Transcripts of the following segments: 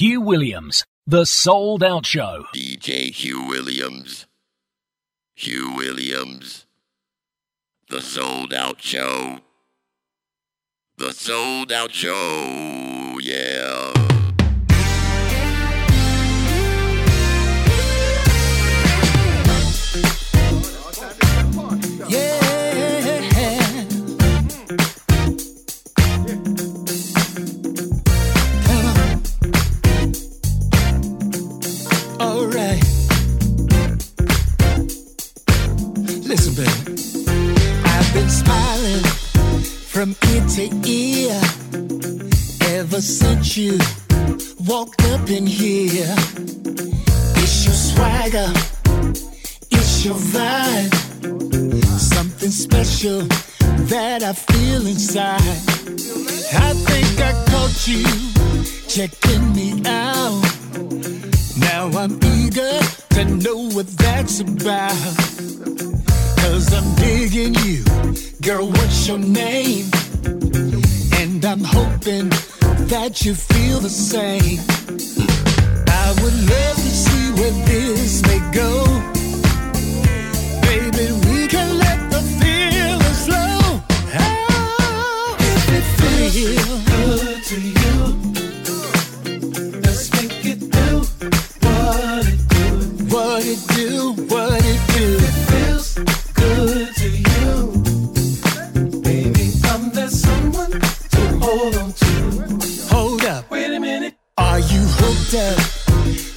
Hugh Williams, The Souled Out Show. DJ Hugh Williams. Hugh Williams. The Souled Out Show. The Souled Out Show. Yeah. Listen, baby, I've been smiling from ear to ear ever since you walked up in here. It's your swagger, it's your vibe, something special that I feel inside. I think I caught you checking me out. Now I'm eager to know what that's about. 'Cause I'm digging you, girl, what's your name? And I'm hoping that you feel the same. I would love to see where this may go. Baby, we can let the feelings flow. Oh, if it feels good to you, let's make it do what it do. What it do, what it do.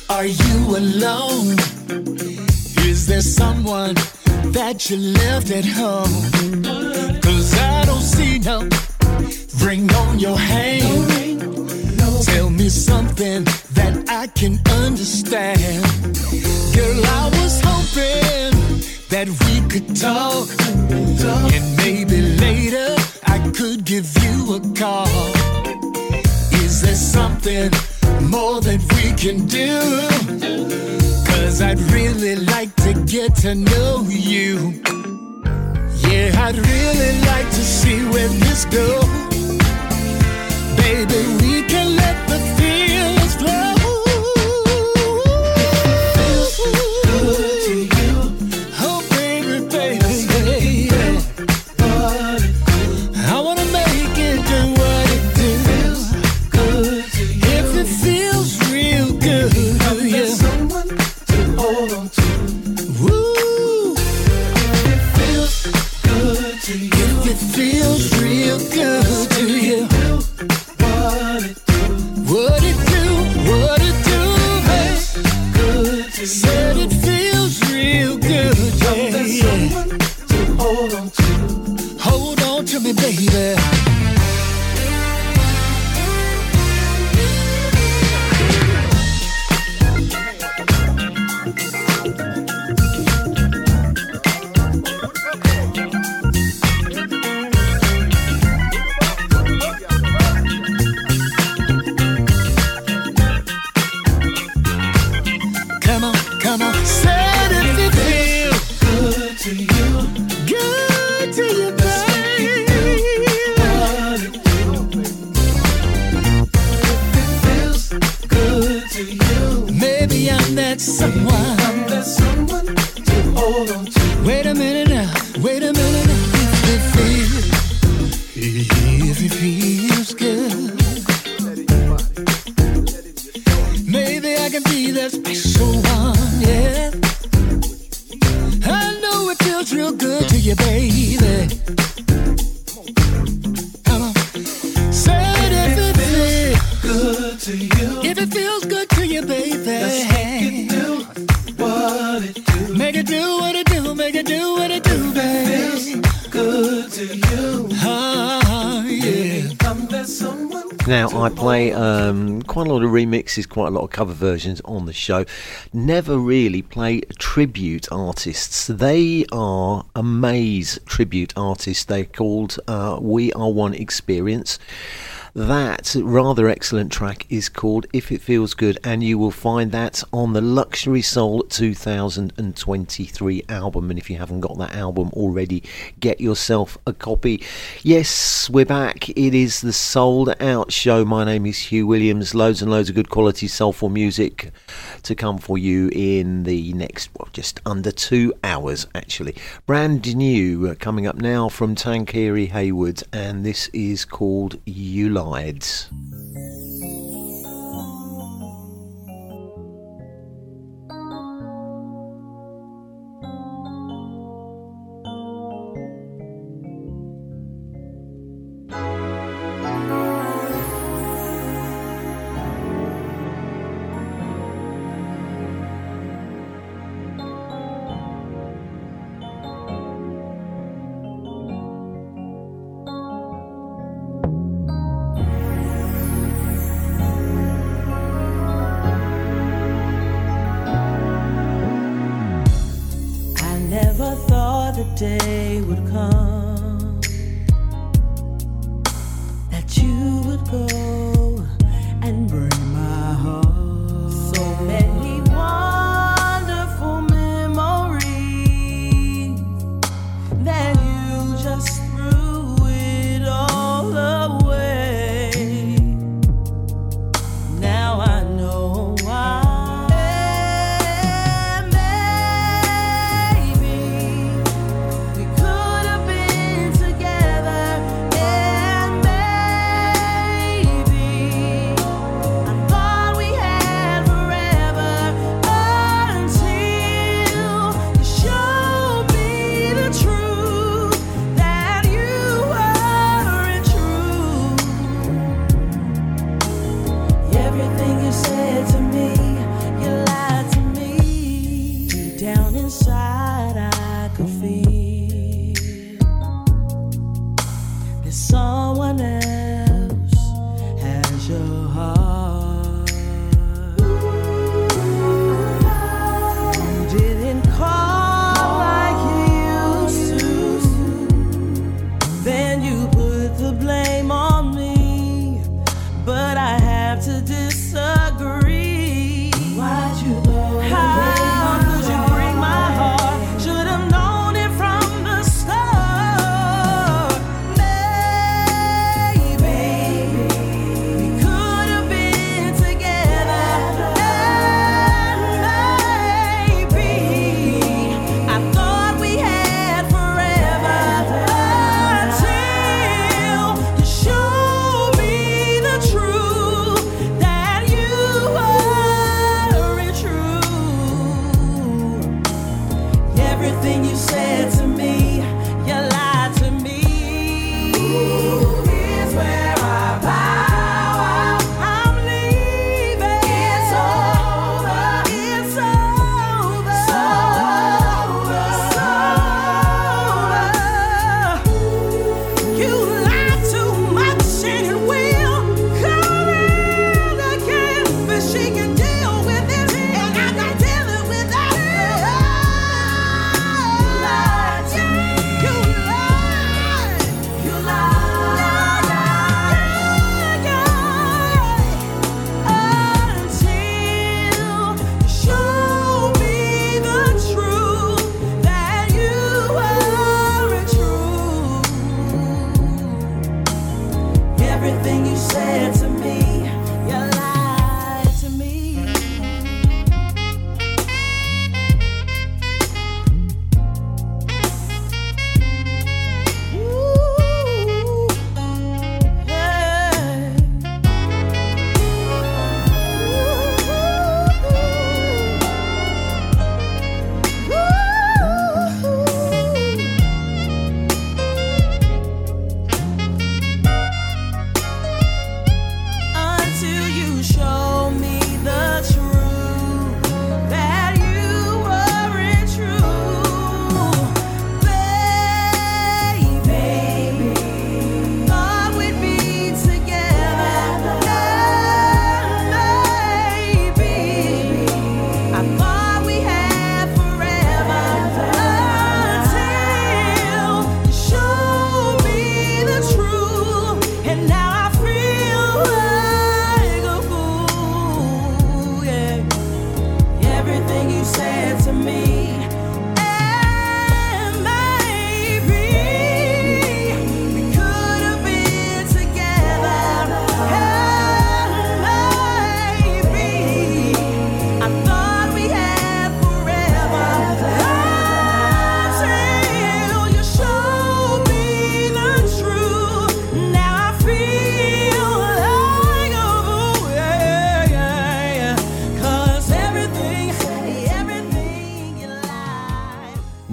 Are you alone? Is there someone that you left at home? 'Cause I don't see no ring on your hand. Tell me something that I can understand. Girl, I was hoping that we could talk, and maybe later I could give you a call. Is there something more that we can do? 'Cause I'd really like to get to know you. Yeah, I'd really like to see where this goes. Baby, we can let the feelings flow. Feels good to you. Oh, baby, baby, baby. I wanna make it do what it do. Feels good to you. If it feels real good, I've got someone to hold on to. Woo! If it feels good to you. If it feels real good to you. Said it feels real good, yeah, there's someone to hold on to. Hold on to me, baby. Is quite a lot of cover versions on the show. Never really play tribute artists. They are a Maze tribute artist. They're called We Are One Experience. That rather excellent track is called If It Feels Good, and you will find that on the Luxury Soul 2023 album. And if you haven't got that album already, get yourself a copy. Yes, we're back. It is the Souled Out Show. My name is Hugh Williams. Loads and loads of good quality soulful music to come for you in the next, well, just under 2 hours actually. Brand new coming up now from Tanqueray Hayward, and this is called You Lied. Could have been.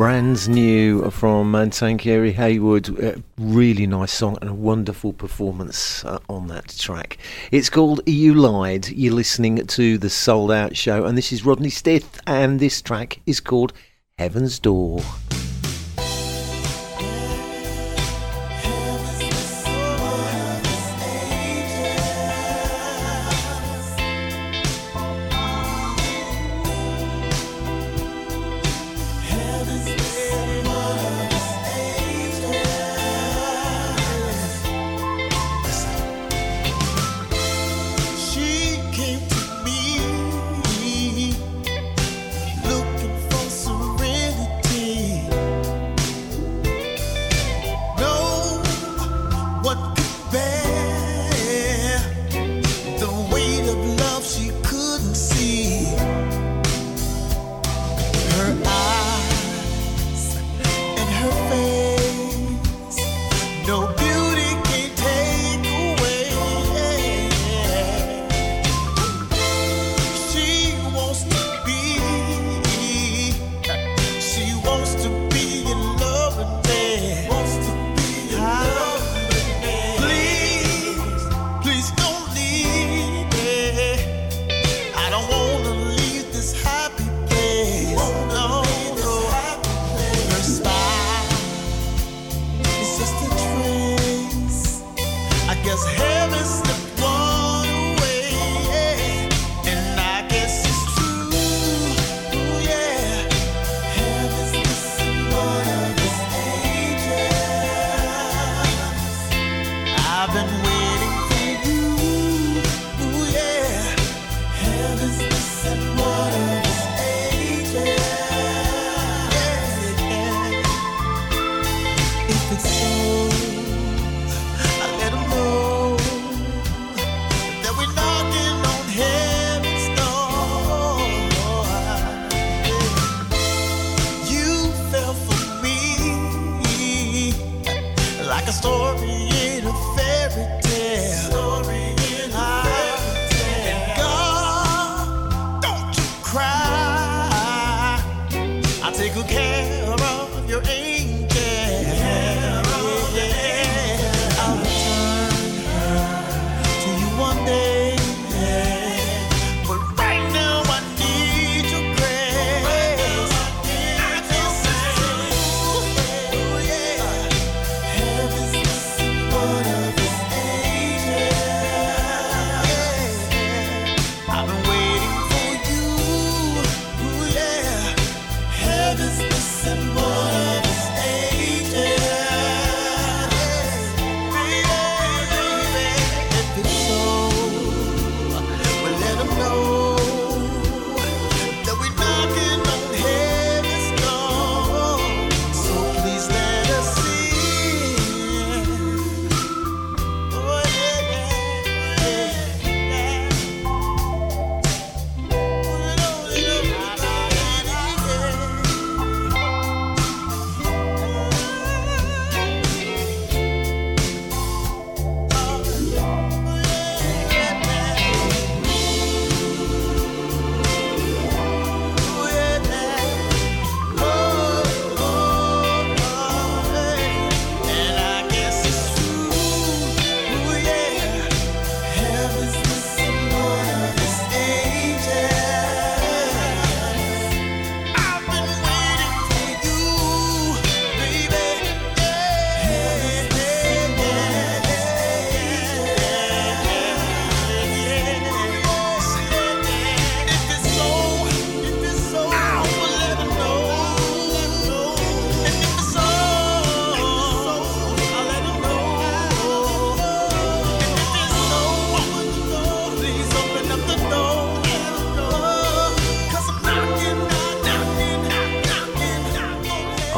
Brands New from Tanqueray Hayward. Really nice song and a wonderful performance on that track. It's called You Lied. You're listening to The Souled Out Show, and this is Rodney Stith, and this track is called Heaven's Door.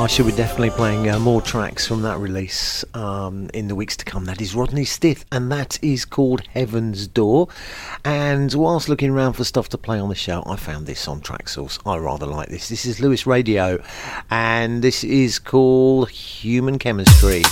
She'll be definitely playing more tracks from that release in the weeks to come. That is Rodney Stith, and that is called Heaven's Door. And whilst looking around for stuff to play on the show, I found this on TrackSource. I rather like this. This is Louis Radio, and this is called Human Chemistry.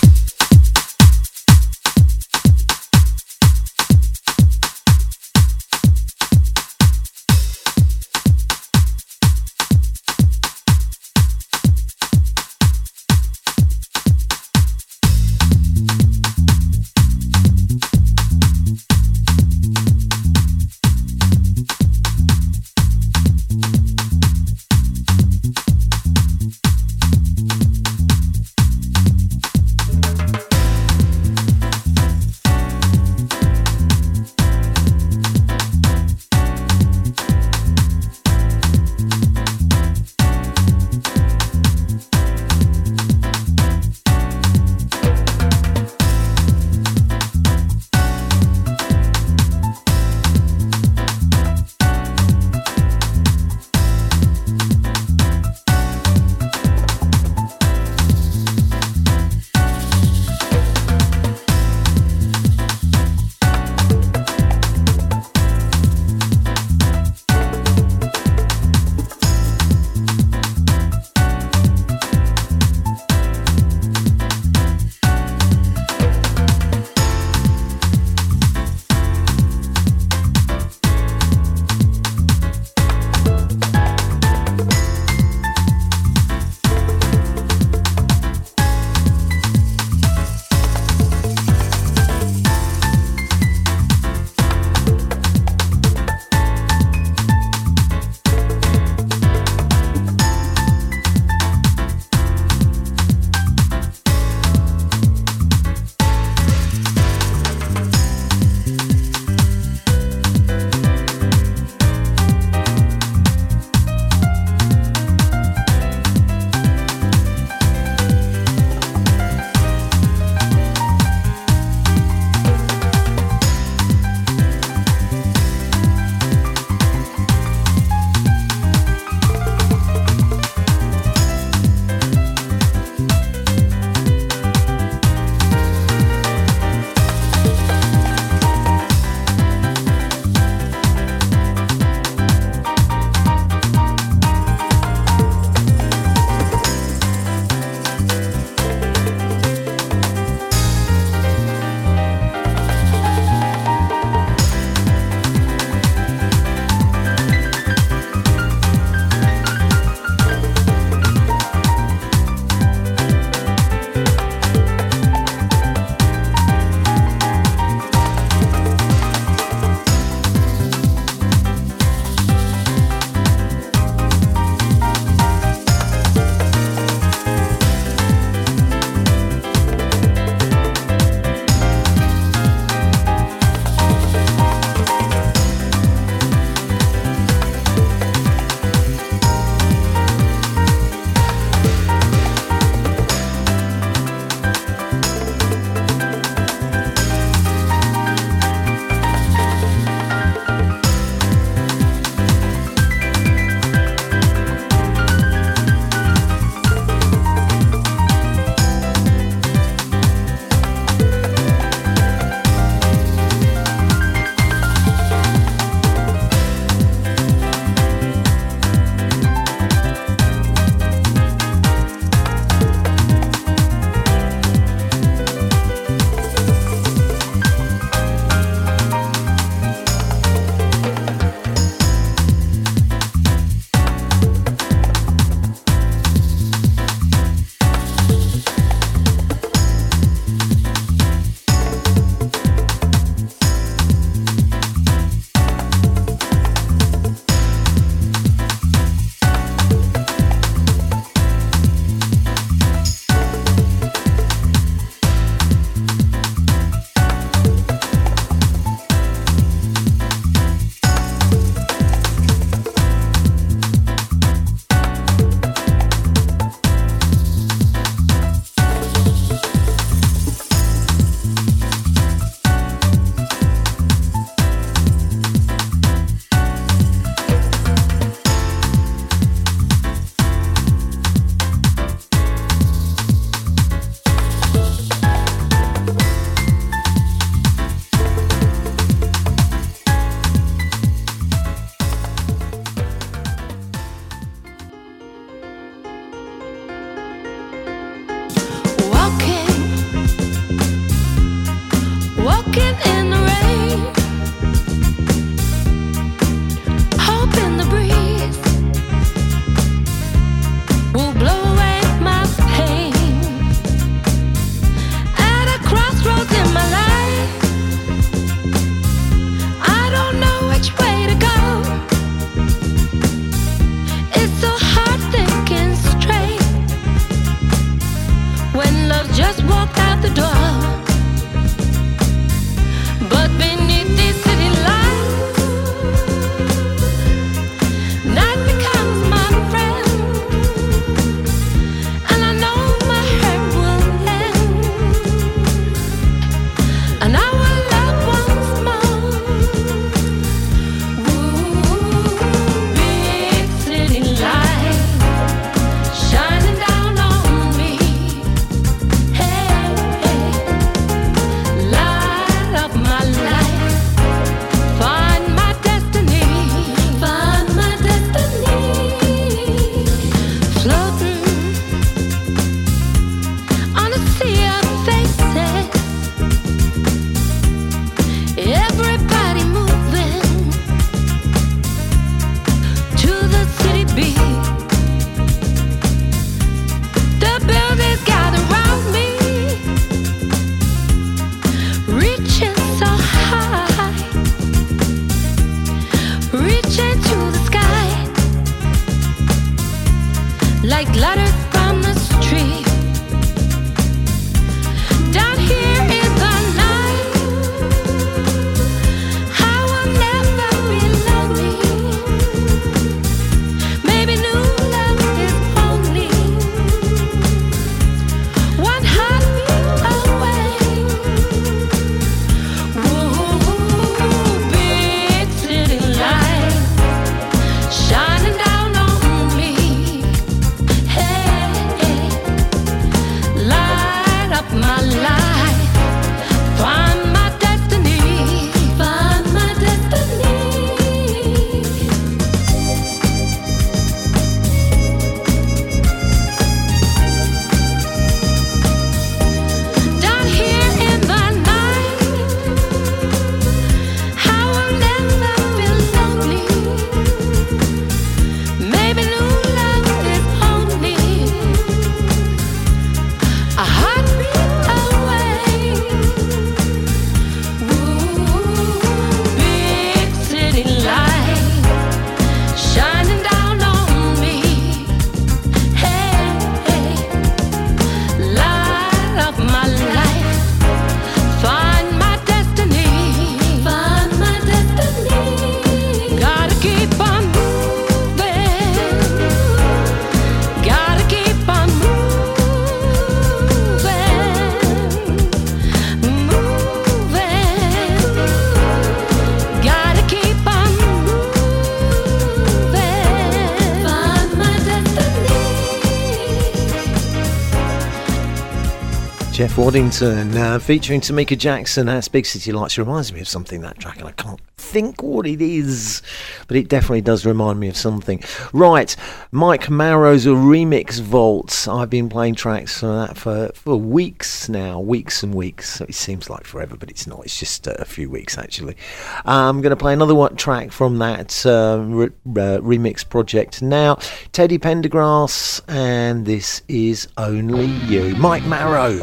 Jeff Waddington featuring Tamika Jackson. That's Big City Lights. Reminds me of something, that track, and I can't think what it is, but it definitely does remind me of something. Right, Mike Maurro's Remix Vault. I've been playing tracks from that for weeks now, weeks and weeks. So it seems like forever, but it's not. It's just a few weeks, actually. I'm going to play another track from that remix project now. Teddy Pendergrass, and this is Only You. Mike Maurro.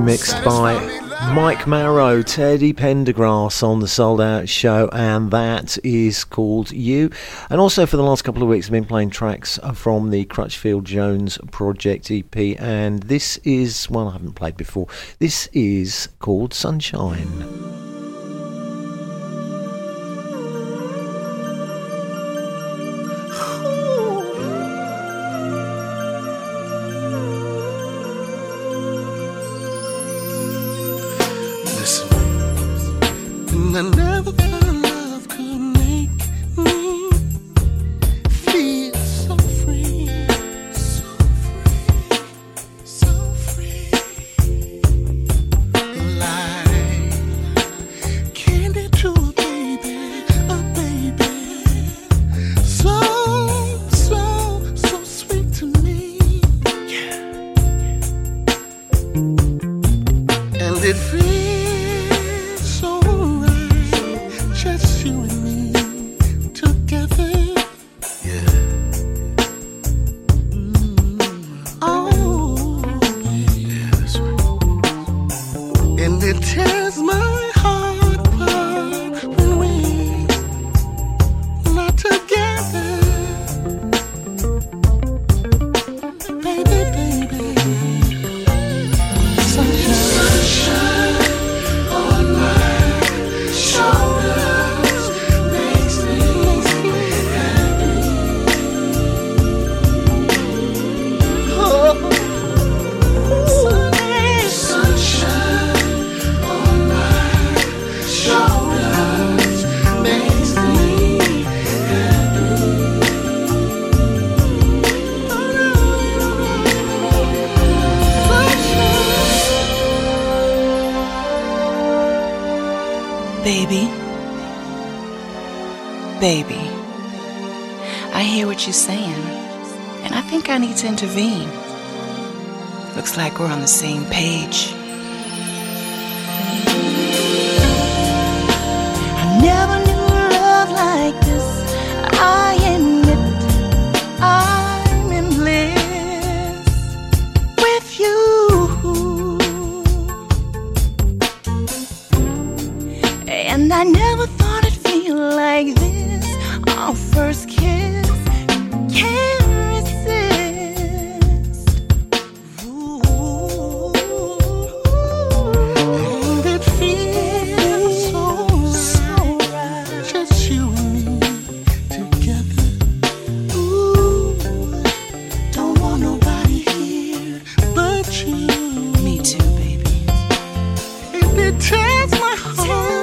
remixed by Mike Maurro, Teddy Pendergrass on The Souled Out Show, and that is called You. And also for the last couple of weeks I've been playing tracks from the Crutchfield Jones Project EP, and this is one I haven't played before. This is called Sunshine. Baby, I hear what you're saying, and I think I need to intervene. Looks like we're on the same page. I never knew love like this. I admit I'm in bliss with you, and I never thought it'd feel like this. Our first kiss, can't resist. Ooh, and it feels so right, just you and me together. Ooh, don't want nobody here but you. Me too, baby. And it tears my heart.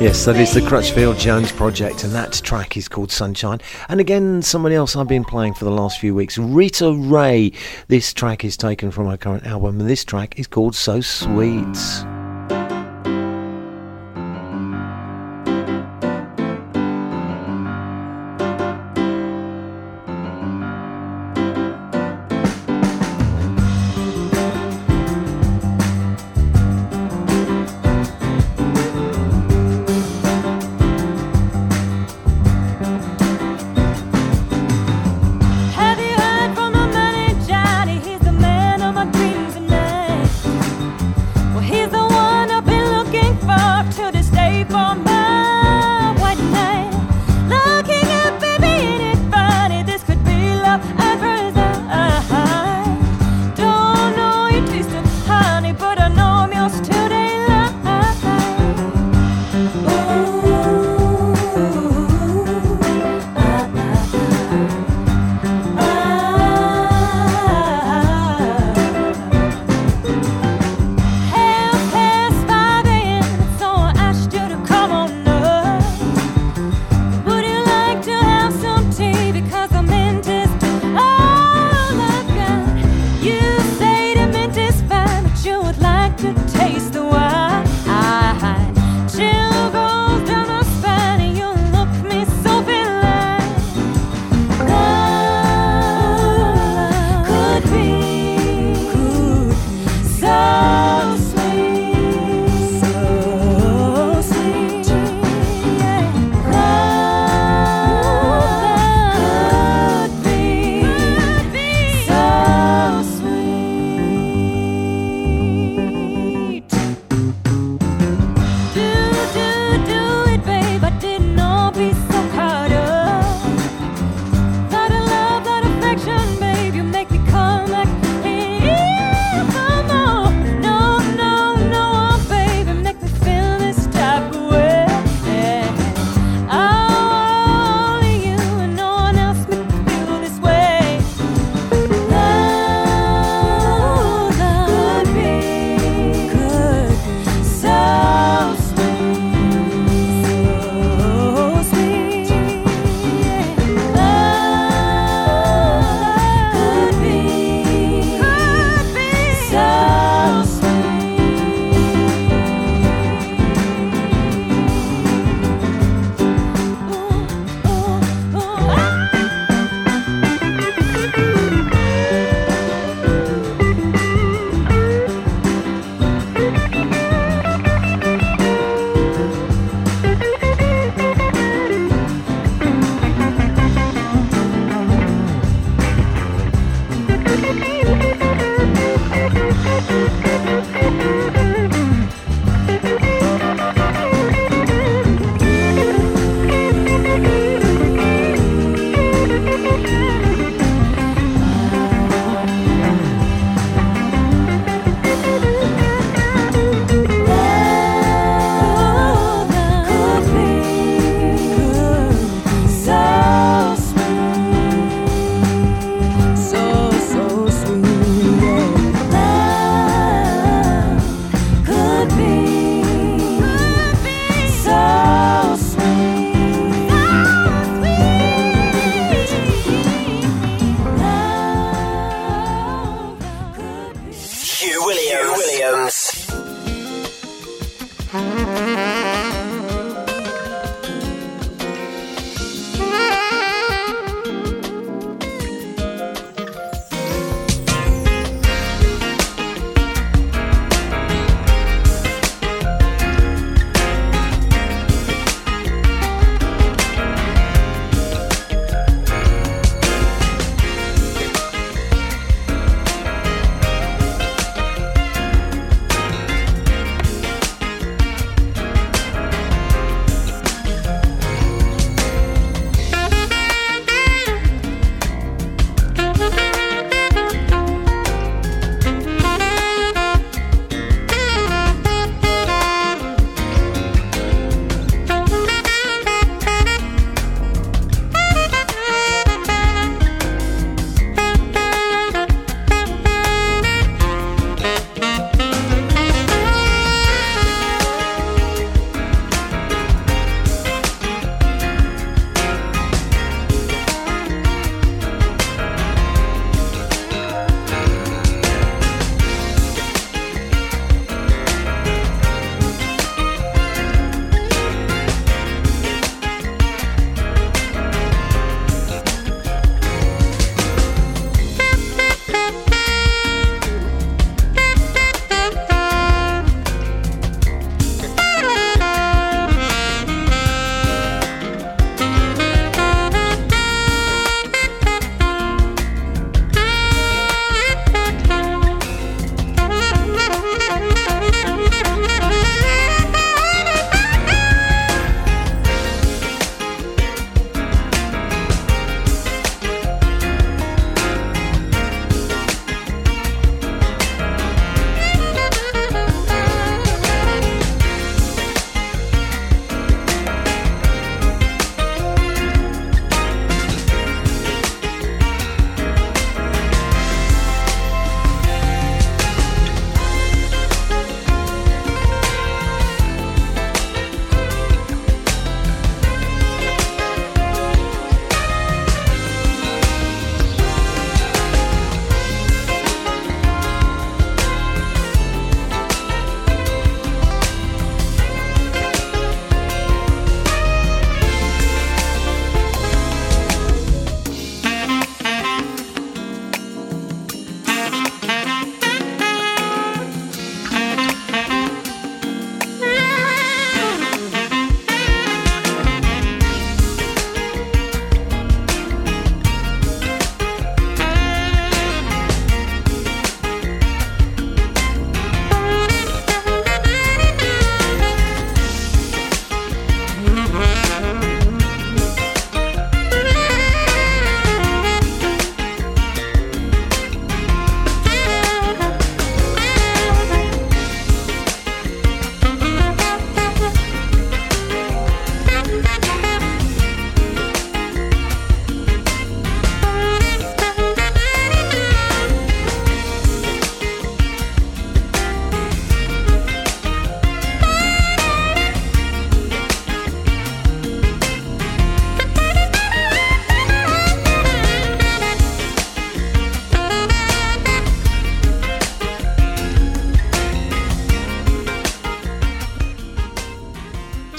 Yes, that is the Crutchfield Jones Project, and that track is called Sunshine. And again, somebody else I've been playing for the last few weeks, Rita Ray. This track is taken from her current album, and this track is called So Sweet.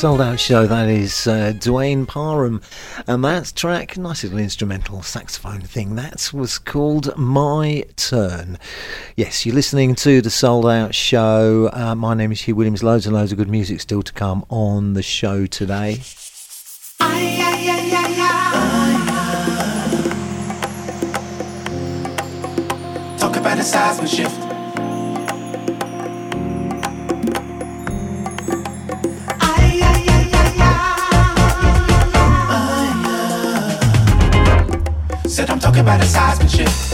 Souled Out Show. That is Duane Parham, and that track, nice little instrumental saxophone thing, that was called My Turn. Yes, you're listening to The Souled Out Show. My name is Hugh Williams. Loads and loads of good music still to come on the show today. Talk about a seismic shift. Said I'm talking about a seismic shift.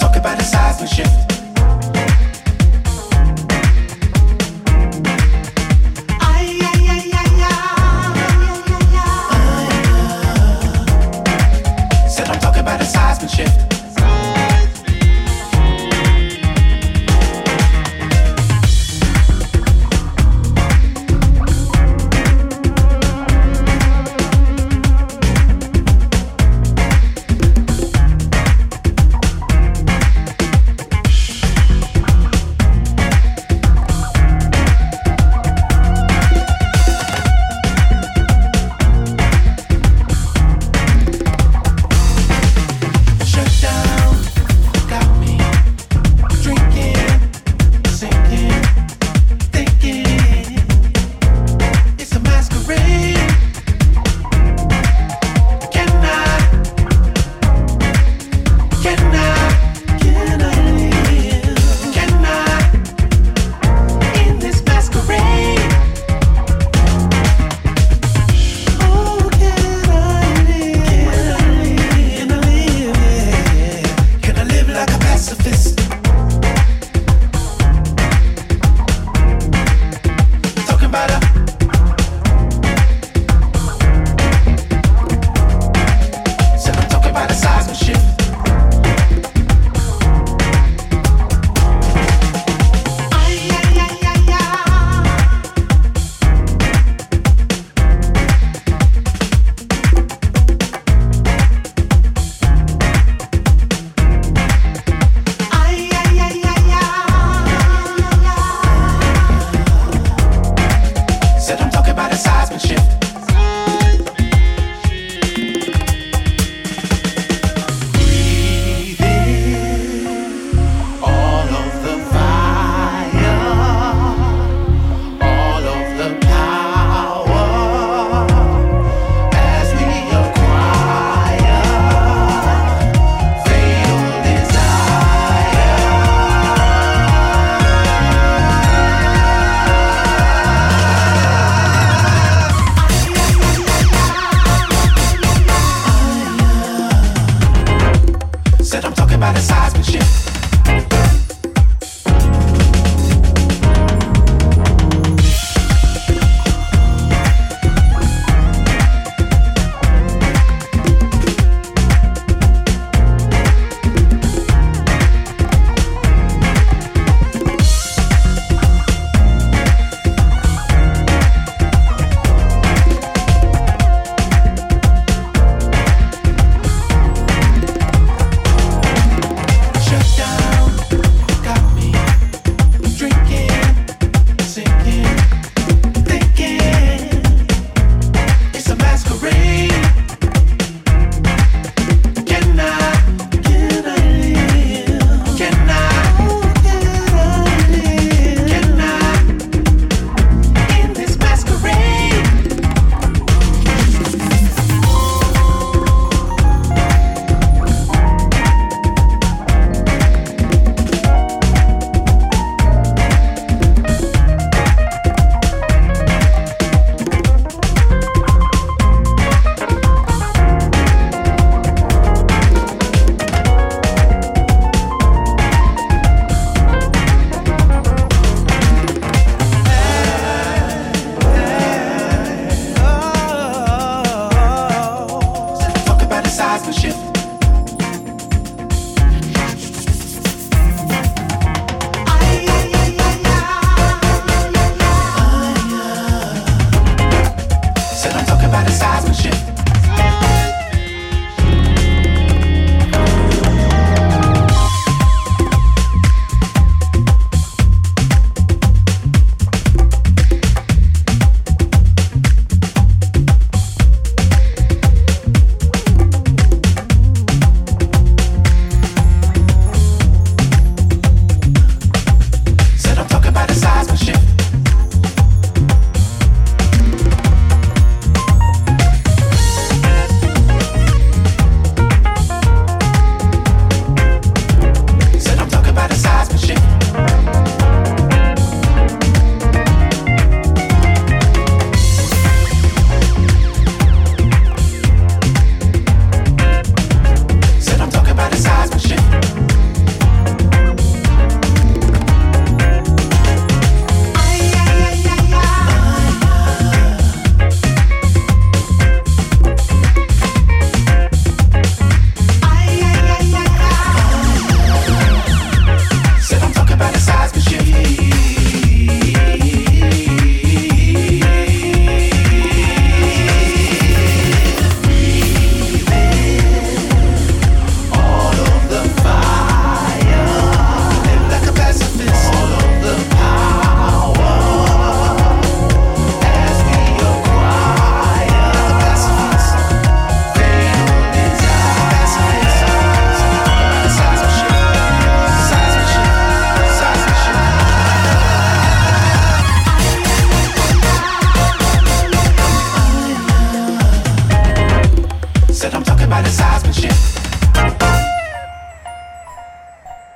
Talk about a seismic shift. Said I'm talking about a seismic shift.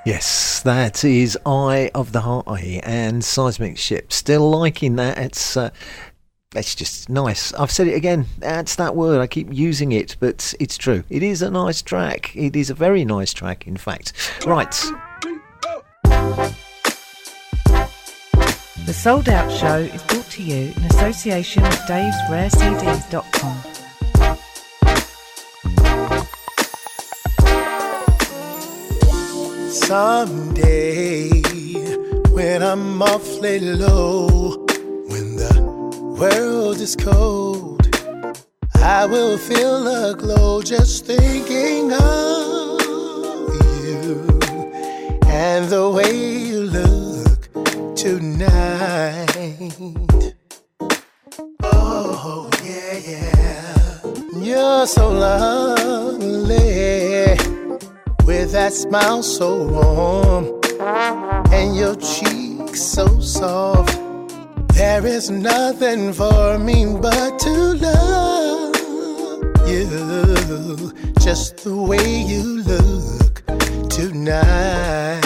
Yes, that is Eye of the High and Seismic Ship. Still liking that. It's just nice. I've said it again. That's that word. I keep using it, but it's true. It is a nice track. It is a very nice track, in fact. Right. The Souled Out Show is brought to you in association with Dave's Rare CDs.com. Someday, when I'm awfully low, when the world is cold, I will feel a glow just thinking of you and the way you look tonight. Oh, yeah, yeah. You're so lovely, with that smile so warm and your cheeks so soft. There is nothing for me but to love you, just the way you look tonight.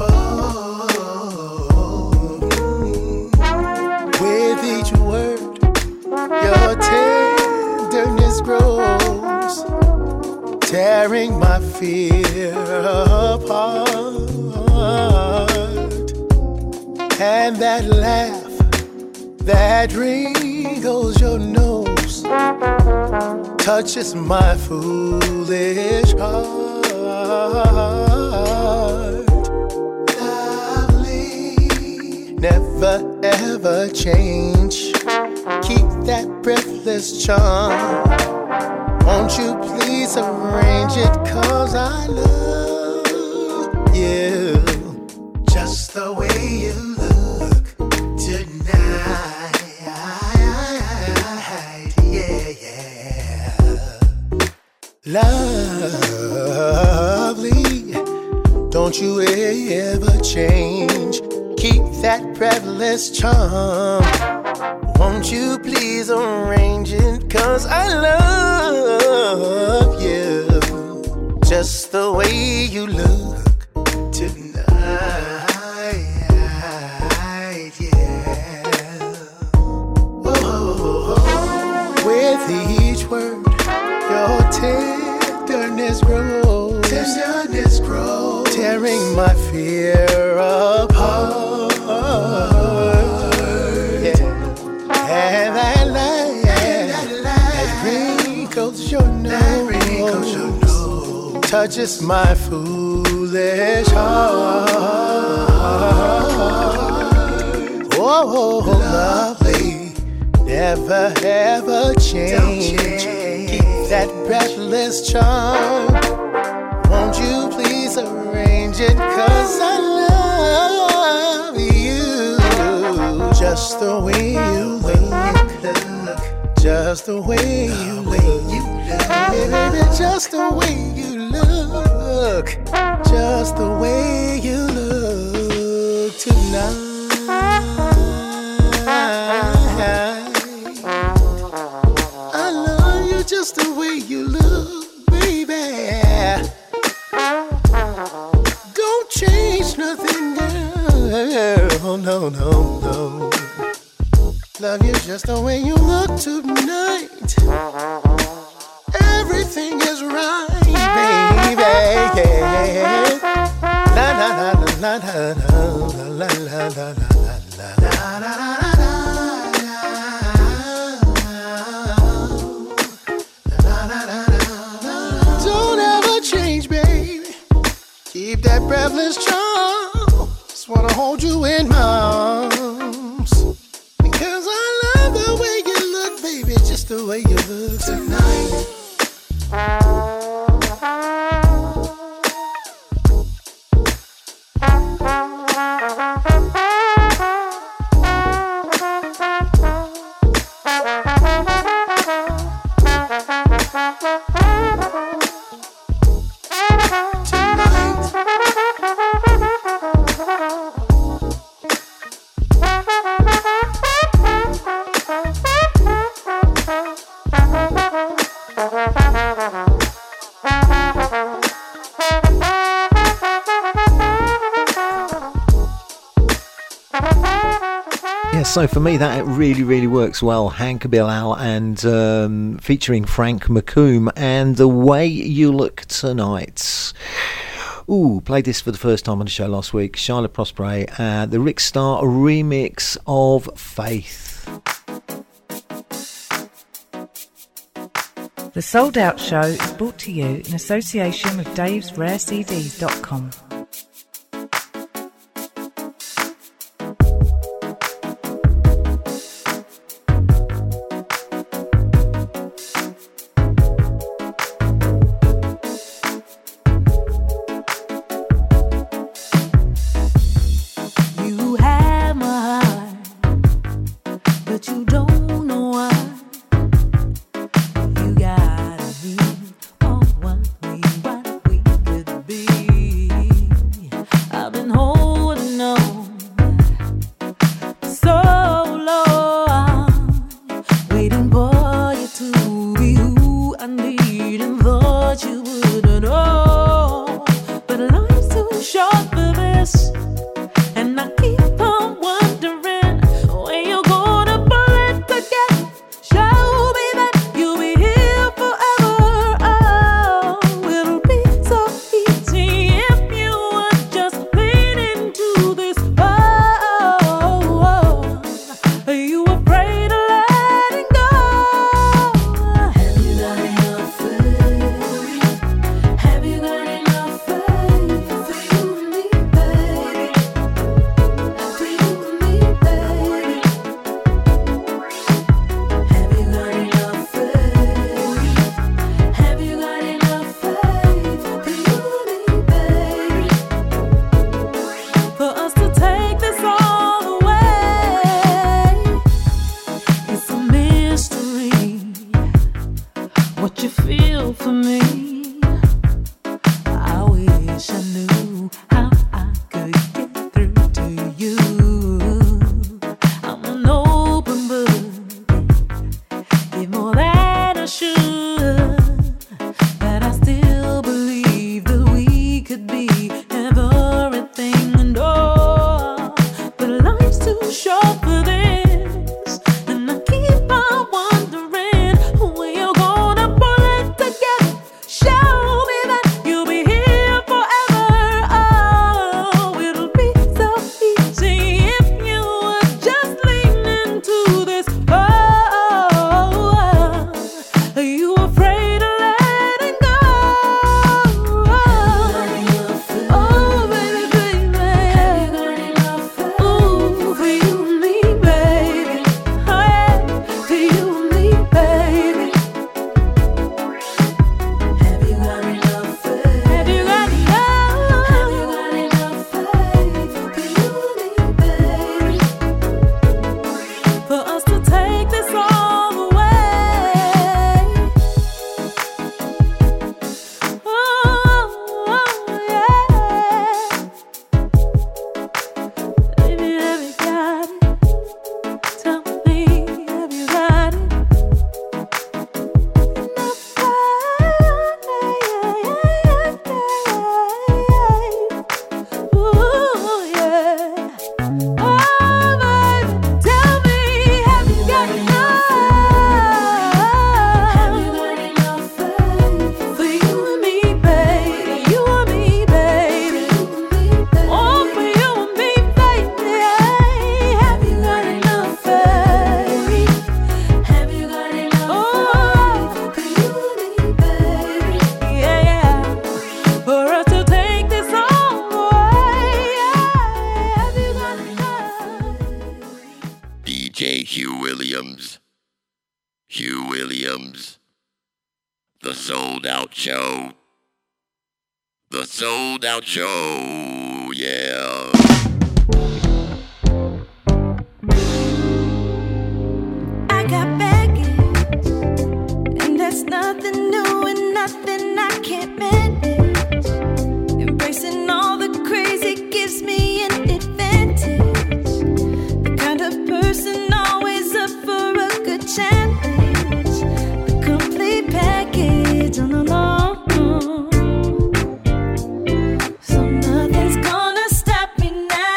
Oh, with each word, your tenderness grows, tearing my fear apart. And that laugh that wrinkles your nose touches my foolish heart. Lovely, never ever change. Keep that breathless charm. Won't you please arrange it, 'cause I love you, just the way you look tonight. Yeah, yeah. Lovely, don't you ever change. Keep that breathless charm. Won't you please arrange it, 'cause I love you, just the way you look tonight, yeah. Whoa. With each word, your tenderness grows, tenderness grows, tearing my fear apart. And that light that wrinkles your nose touches my foolish heart. Oh, lovely, never ever change. Keep that breathless charm. Won't you please arrange it, 'cause I love you, just the way you look. Just the way you look, baby, just the way you look, just the way you look tonight. I love you just the way you look, baby. Don't change nothing, girl. No, no, no. Love you just the way you look tonight. Everything is right, baby. Yeah. La la la la la la la la la la la la. Don't ever change, baby. Keep that breathless charm. Just wanna hold you in my arms. The way you look tonight. Yeah, so for me that really works well. Hank Bilal and featuring Frank McComb, and The Way You Look Tonight. Ooh, played this for the first time on the show last week. Shaila Prospere, the Rick Starr remix of Faith. The Souled Out Show is brought to you in association with Dave's Rare CDs.com. Show, yeah. I got baggage, and that's nothing new and nothing I can't manage. Embracing all the crazy gives me an advantage. The kind of person always up for a good challenge. The complete package, no, no, no. Nothing's gonna stop me now.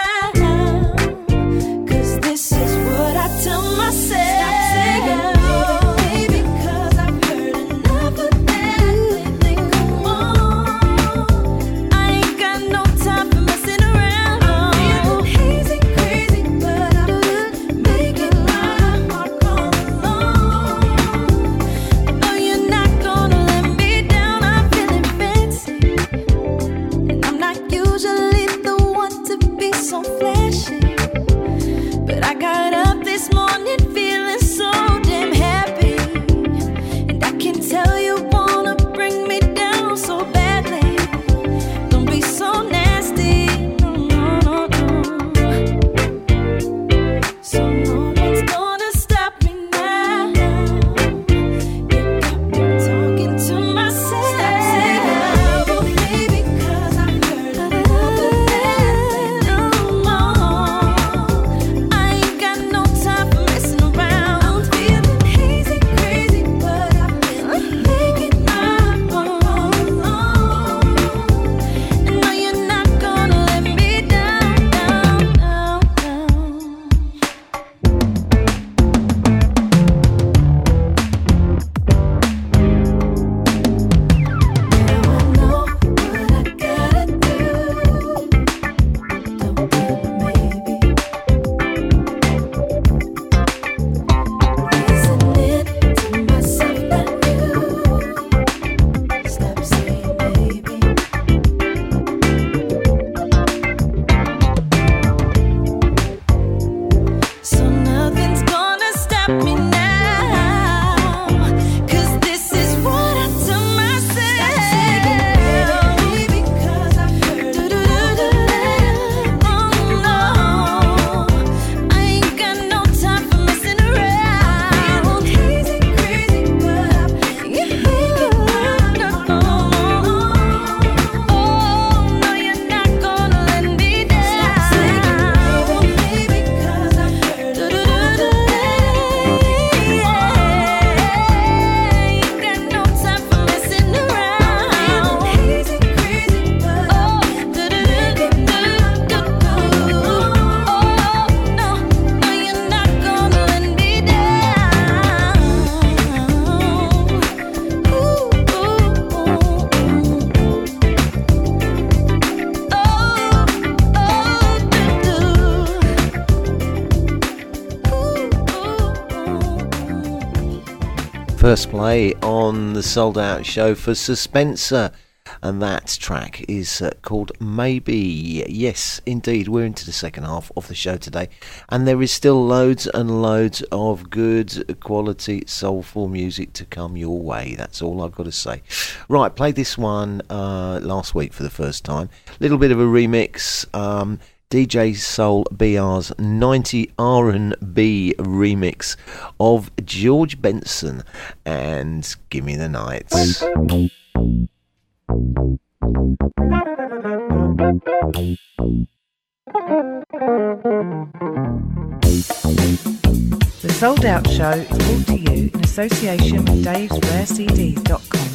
first play on the Souled Out Show for Sir Spencer, and that track is called Maybe. Yes, indeed, we're into the second half of the show today, and there is still loads and loads of good quality soulful music to come your way. That's all I've got to say. Right, played this one last week for the first time. Little bit of a remix. DJ Soul BR's 90 R&B remix of George Benson and Give Me the Night. The Souled Out Show is brought to you in association with Dave's Rare CDs.com.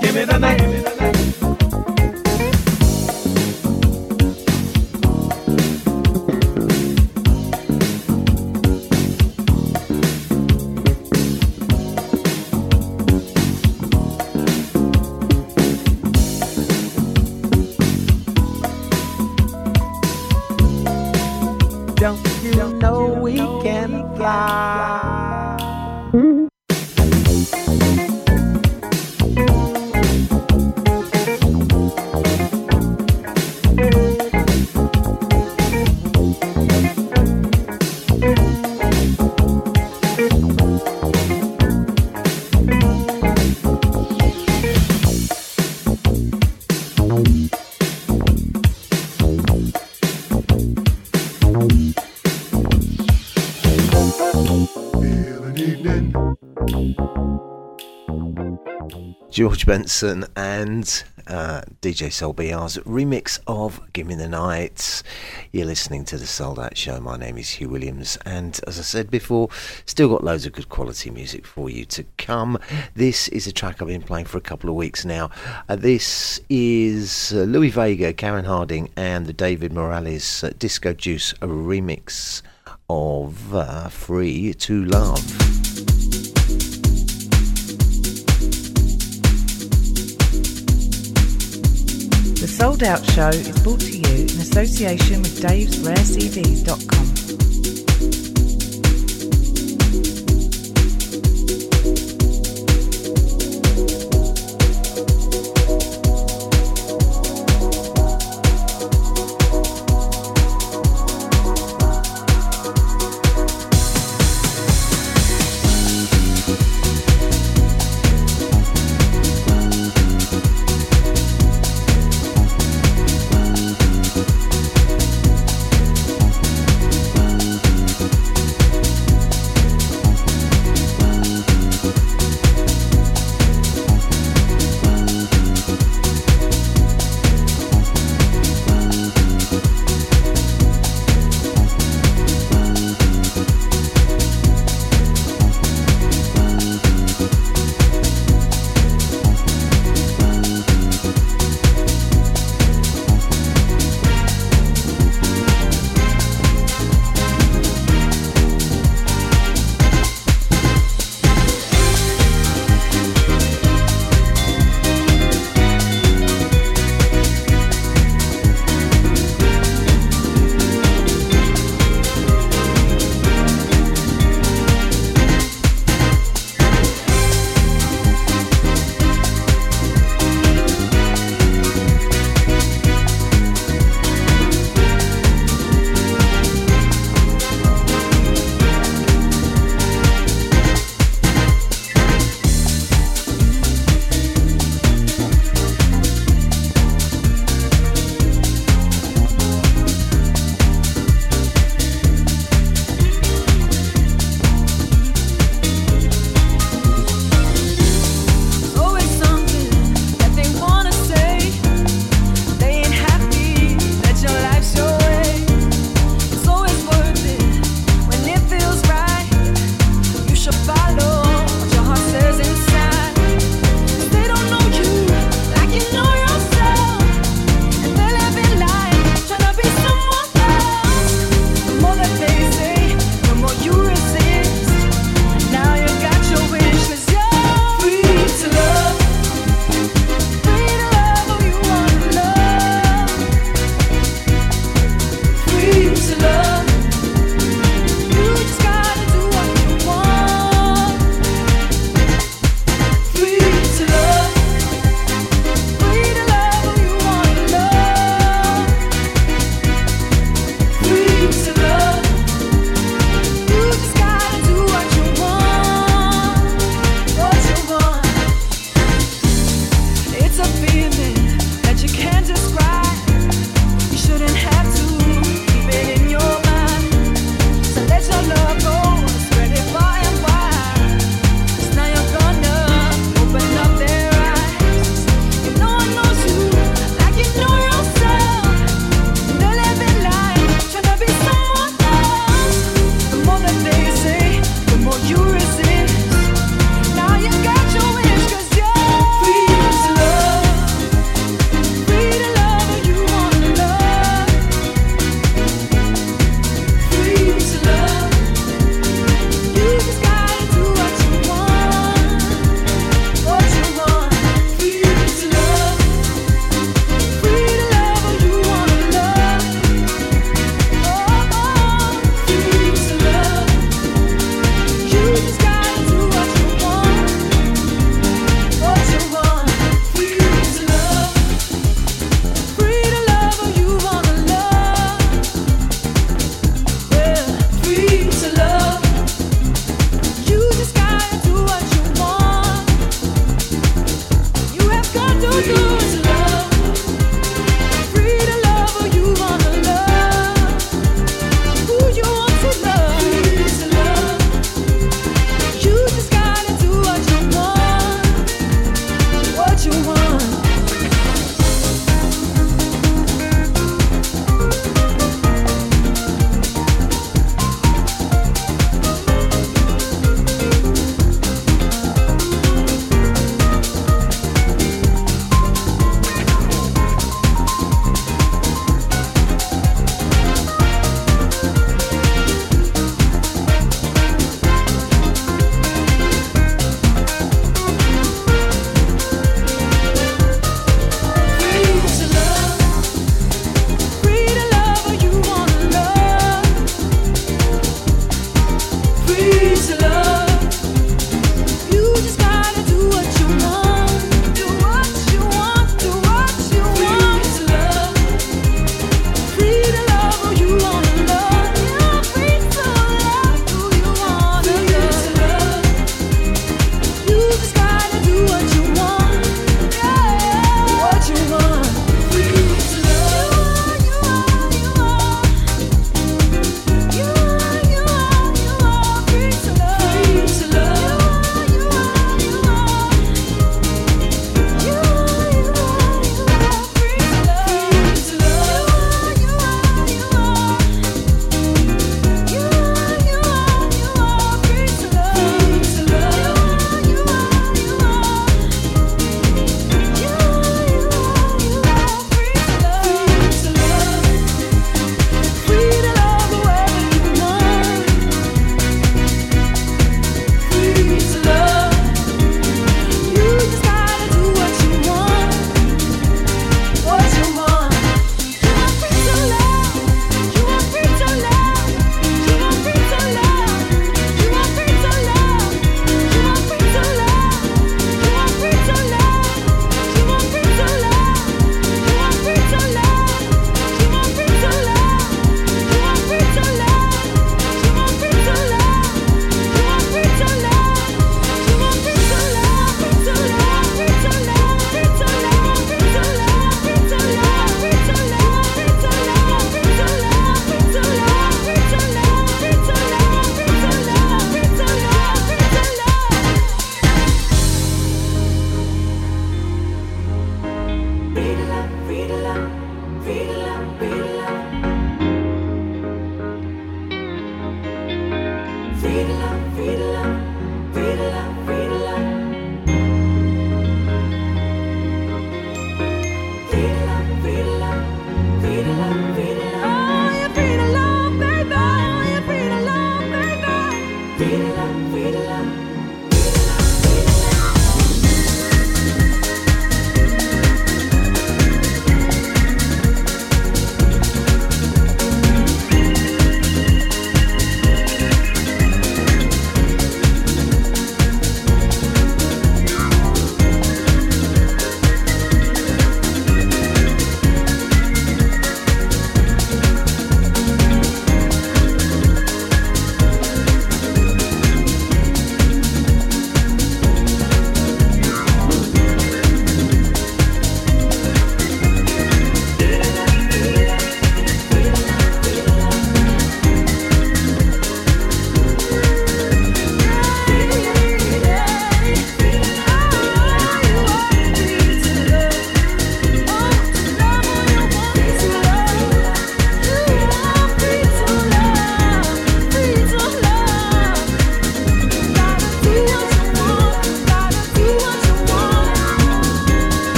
Give me the night. George Benson and DJ Soul BR's remix of Give Me The Night. You're listening to The Souled Out Show. My name is Hugh Williams, and as I said before, still got loads of good quality music for you to come. This is a track I've been playing for a couple of weeks now. This is Louis Vega, Karen Harding and the David Morales Disco Juice remix of Free To Love. The Souled Out Show is brought to you in association with Dave's Rare CDs.com.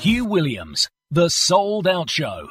Hugh Williams, The Souled Out Show.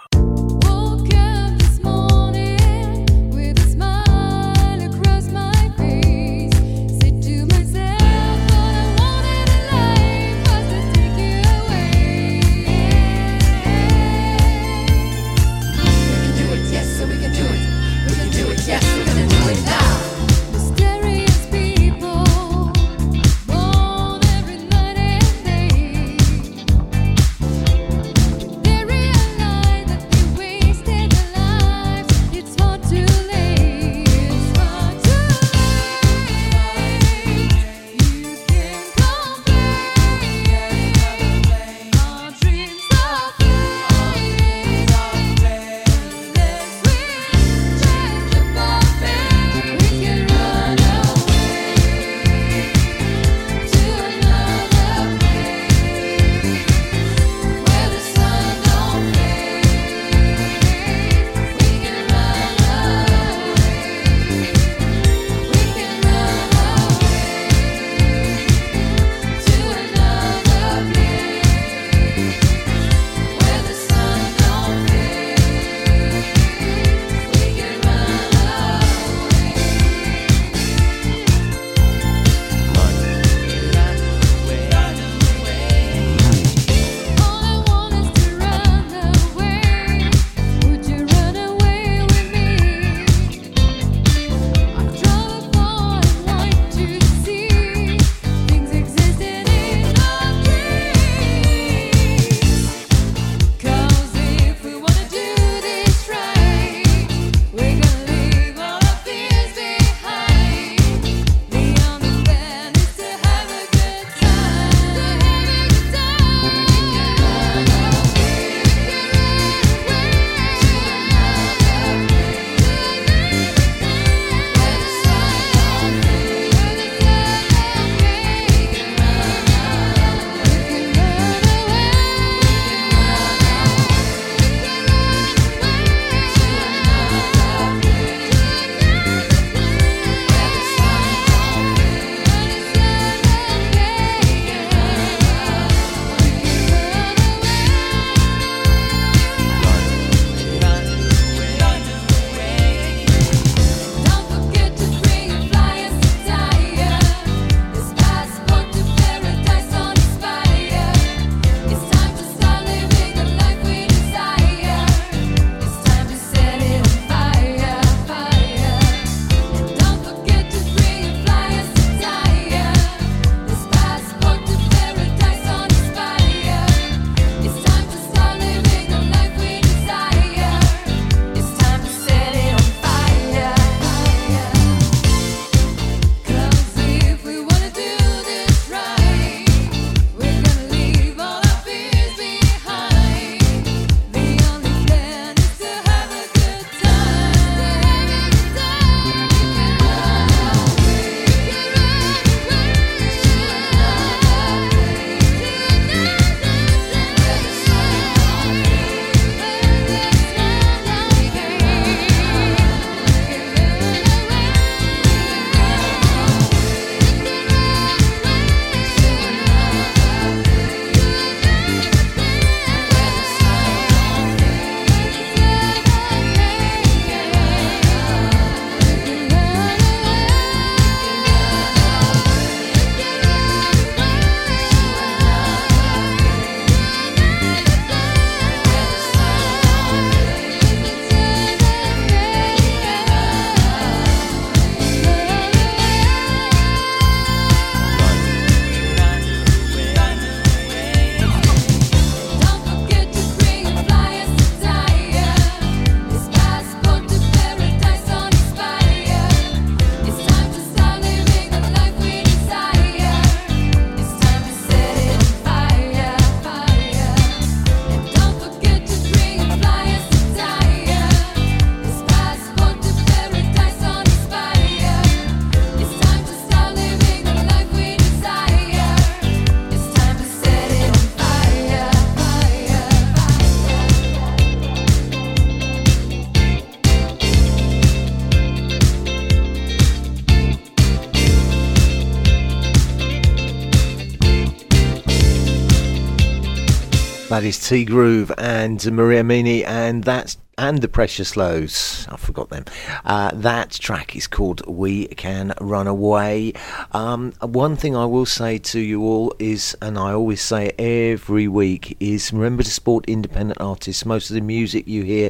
That is T Groove and Marie Meney, and that's and the Precious Lo's. I forgot them. That track is called We Can Run Away. One thing I will say to you all is, and I always say every week, is remember to support independent artists. Most of the music you hear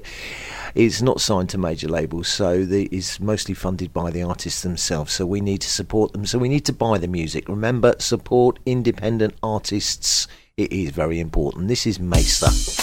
is not signed to major labels, so it's mostly funded by the artists themselves, so we need to support them, so we need to buy the music. Remember, support independent artists. It is very important. This is Maysa.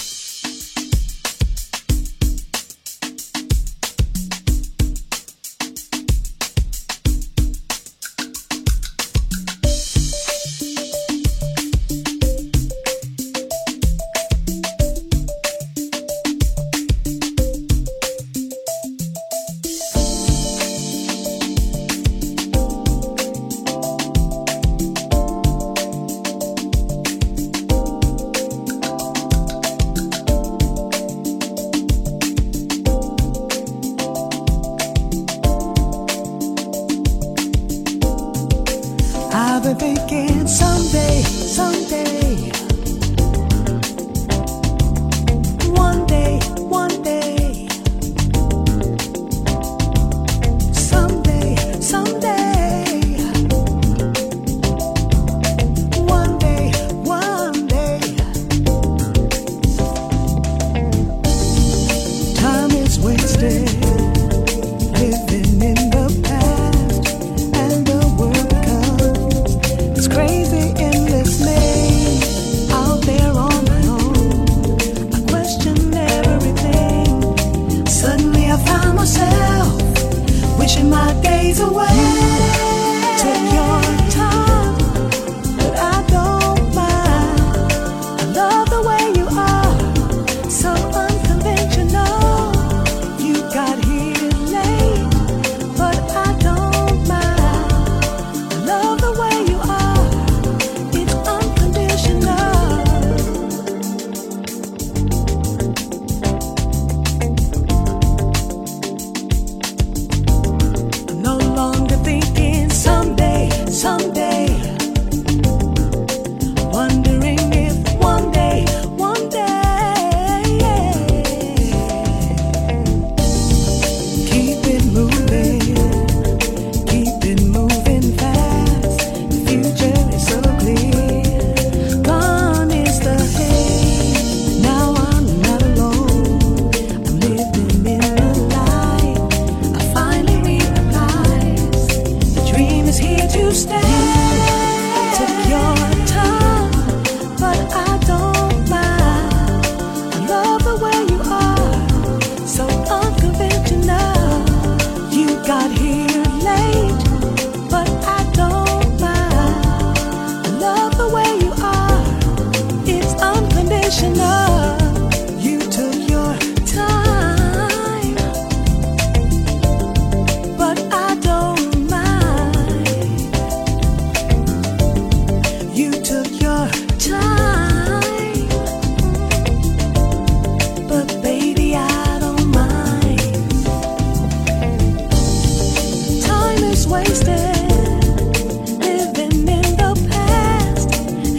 Living in the past,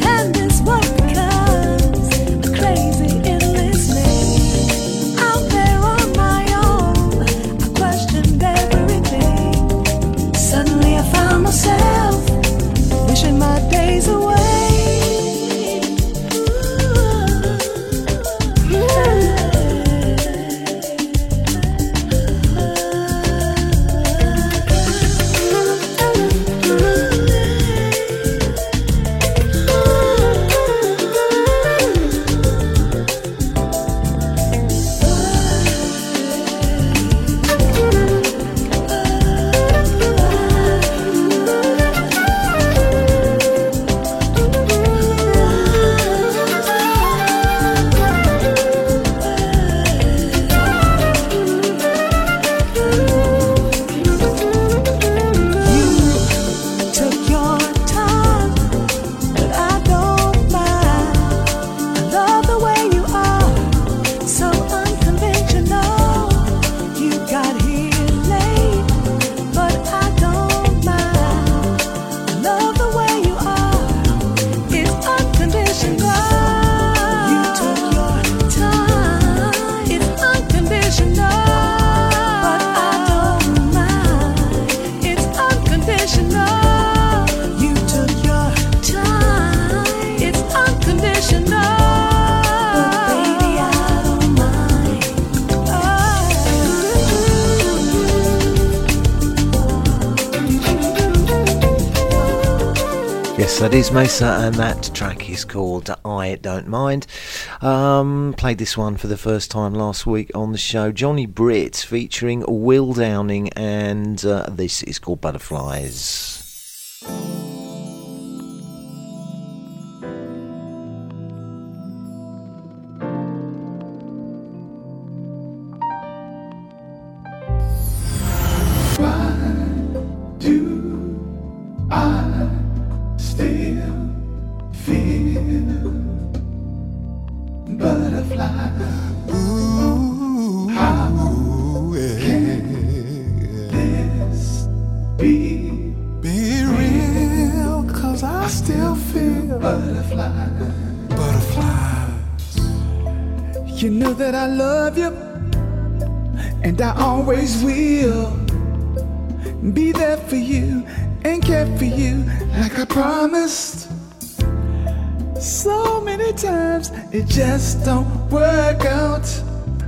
and it's what becomes a crazy Yes, that is Maysa, and that track is called I Don't Mind. Played this one for the first time last week on the show. Johnny Britt featuring Will Downing, and this is called Butterflies. It just don't work out.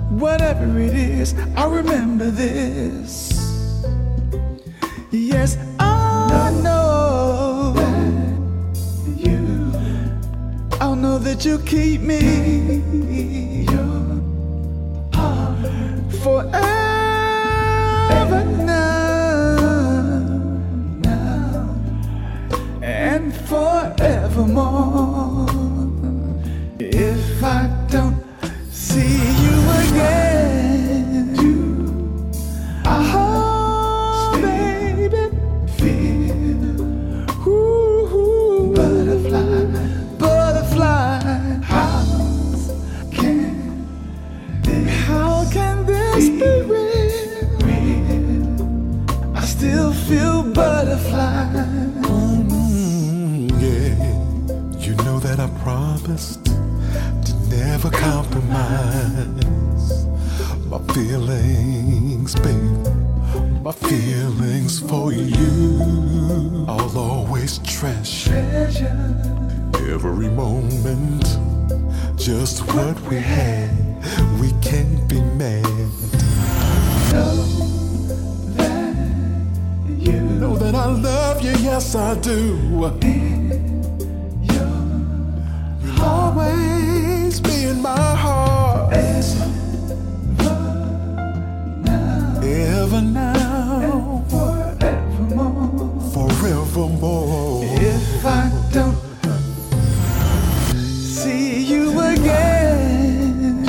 Whatever it is, I remember this. Yes, I know that you, I know that you keep me your heart forever now and forevermore. If I don't see you again, oh baby, feel ooh, butterfly. How can this be real? I still feel butterfly. Yeah, you know that I promised. Never compromise my feelings, baby. My feelings for you. I'll always treasure every moment. Just what we had, we can't be mad. Know that I love you, yes I do. You'll always be in my heart ever now and forevermore. If I don't see you again,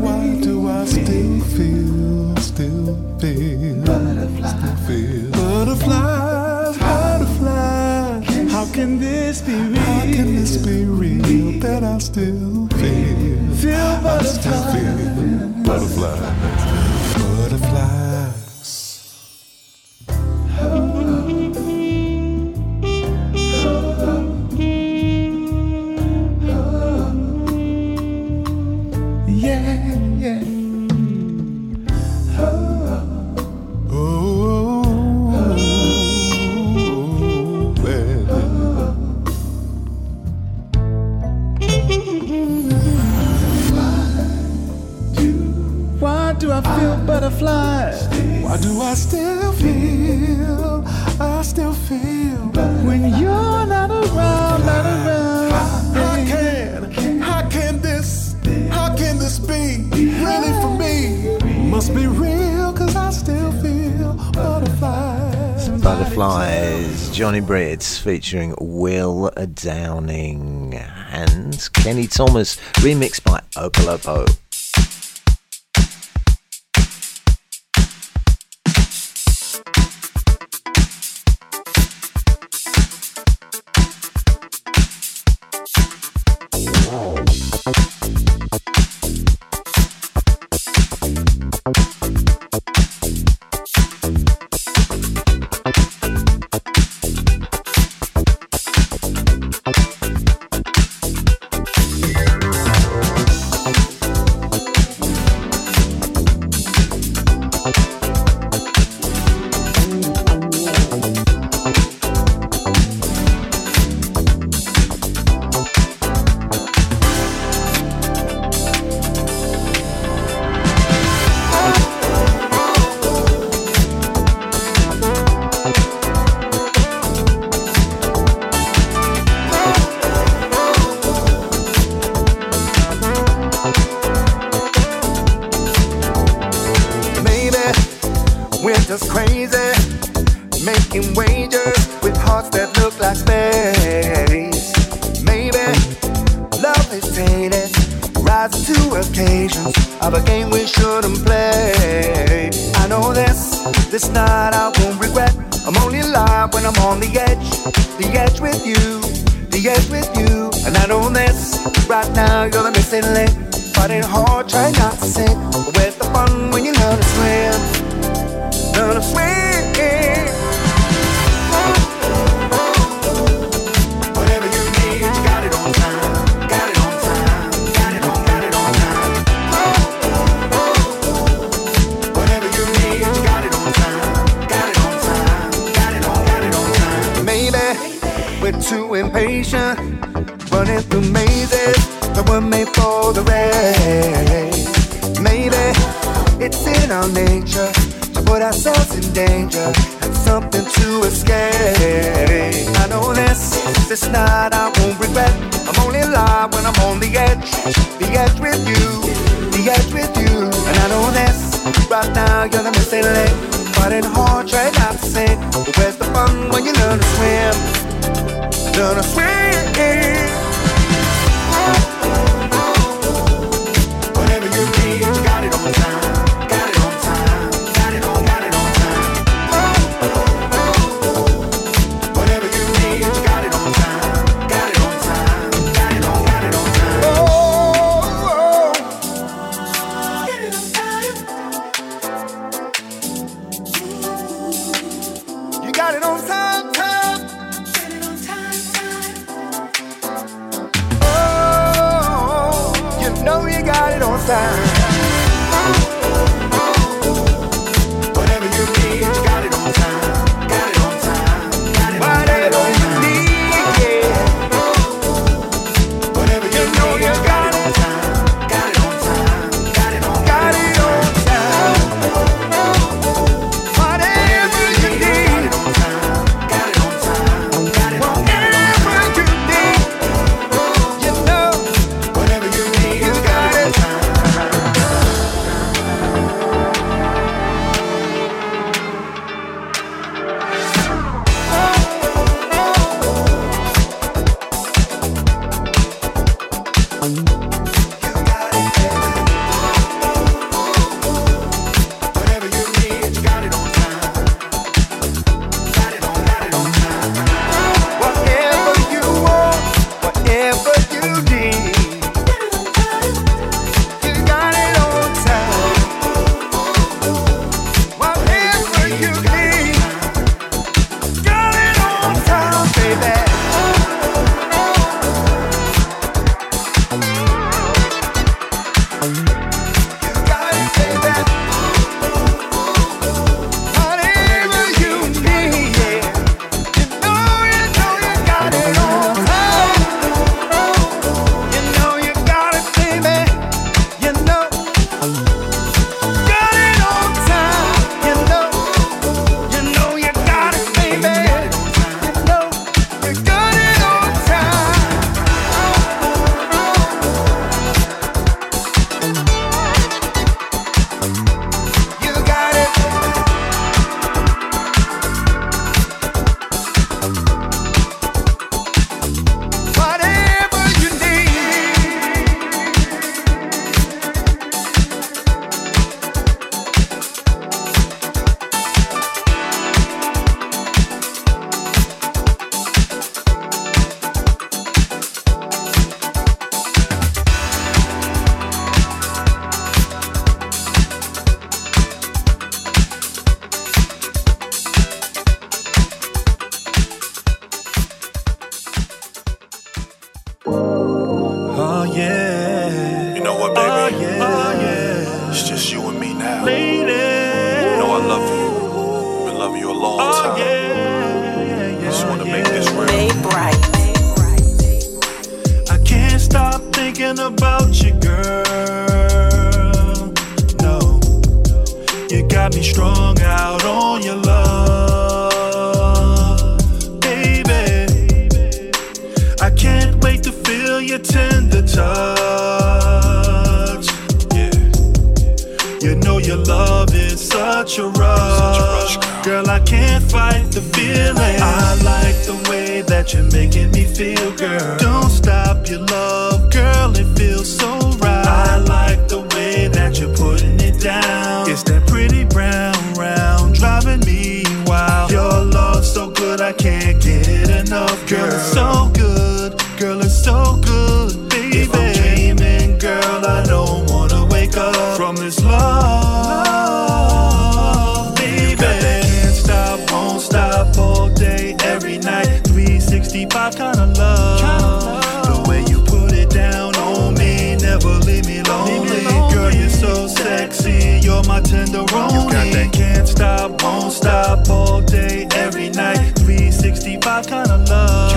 why do I still feel butterflies. How can this be real that I still feel butterflies? Butterflies. I still feel when you're not around. How can this be really for me? Must be real, cause I still feel butterflies. Johnny Britt featuring Will Downing and Kenny Thomas, remixed by Opalopo. in wages with hearts that look like space. Maybe love is tainted, rises to occasions of a game we shouldn't play. I know this night I won't regret. I'm only alive when I'm on the edge with you, the edge with you. And I know this, right now you're the missing link. Fighting hard, try not to sink. But where's the fun when you learn to swim? Learn to swim. Too impatient, running through mazes that were made for the race. Maybe it's in our nature to put ourselves in danger and something to escape. I know this night I won't regret. I'm only alive when I'm on the edge with you, the edge with you. And I know this, right now you're the missing link. Fighting hard, try not to sink. But where's the fun when you learn to swim? Learn to swim. Whatever you need, you got it on time. Got it on time. Got it on time. Whatever you need, you got it on time. Got it on time. Got it on time. Oh, get it on time. You got it on time. Time. Whatever you need, you got it on time. Got it on time. Got it on time. Whatever you need, yeah. Whatever you know, you got it on time. Got it on time. Got it on time. Got it on time. Whatever you need, got it on time. Got it on time. Got it on time. Whatever you need, you know. Whatever you need, you got it on time. Your love is such a rush. Girl, I can't fight the feeling. I like the way that you're making me feel, girl. Don't stop your love, girl, it feels so right. I like the way that you're putting it down. It's that pretty brown round driving me wild. Your love's so good, I can't get enough, girl. Girl, it's so good, girl, it's so good, baby. If I'm dreaming, girl, I don't wanna wake up from this love, baby. Can't stop, won't stop, all day, every night, 365 kinda love. The way you put it down on me, never leave me lonely. Girl, you're so sexy, you're my tenderoni. You got that can't stop, won't stop, all day, every night, 365 kinda love.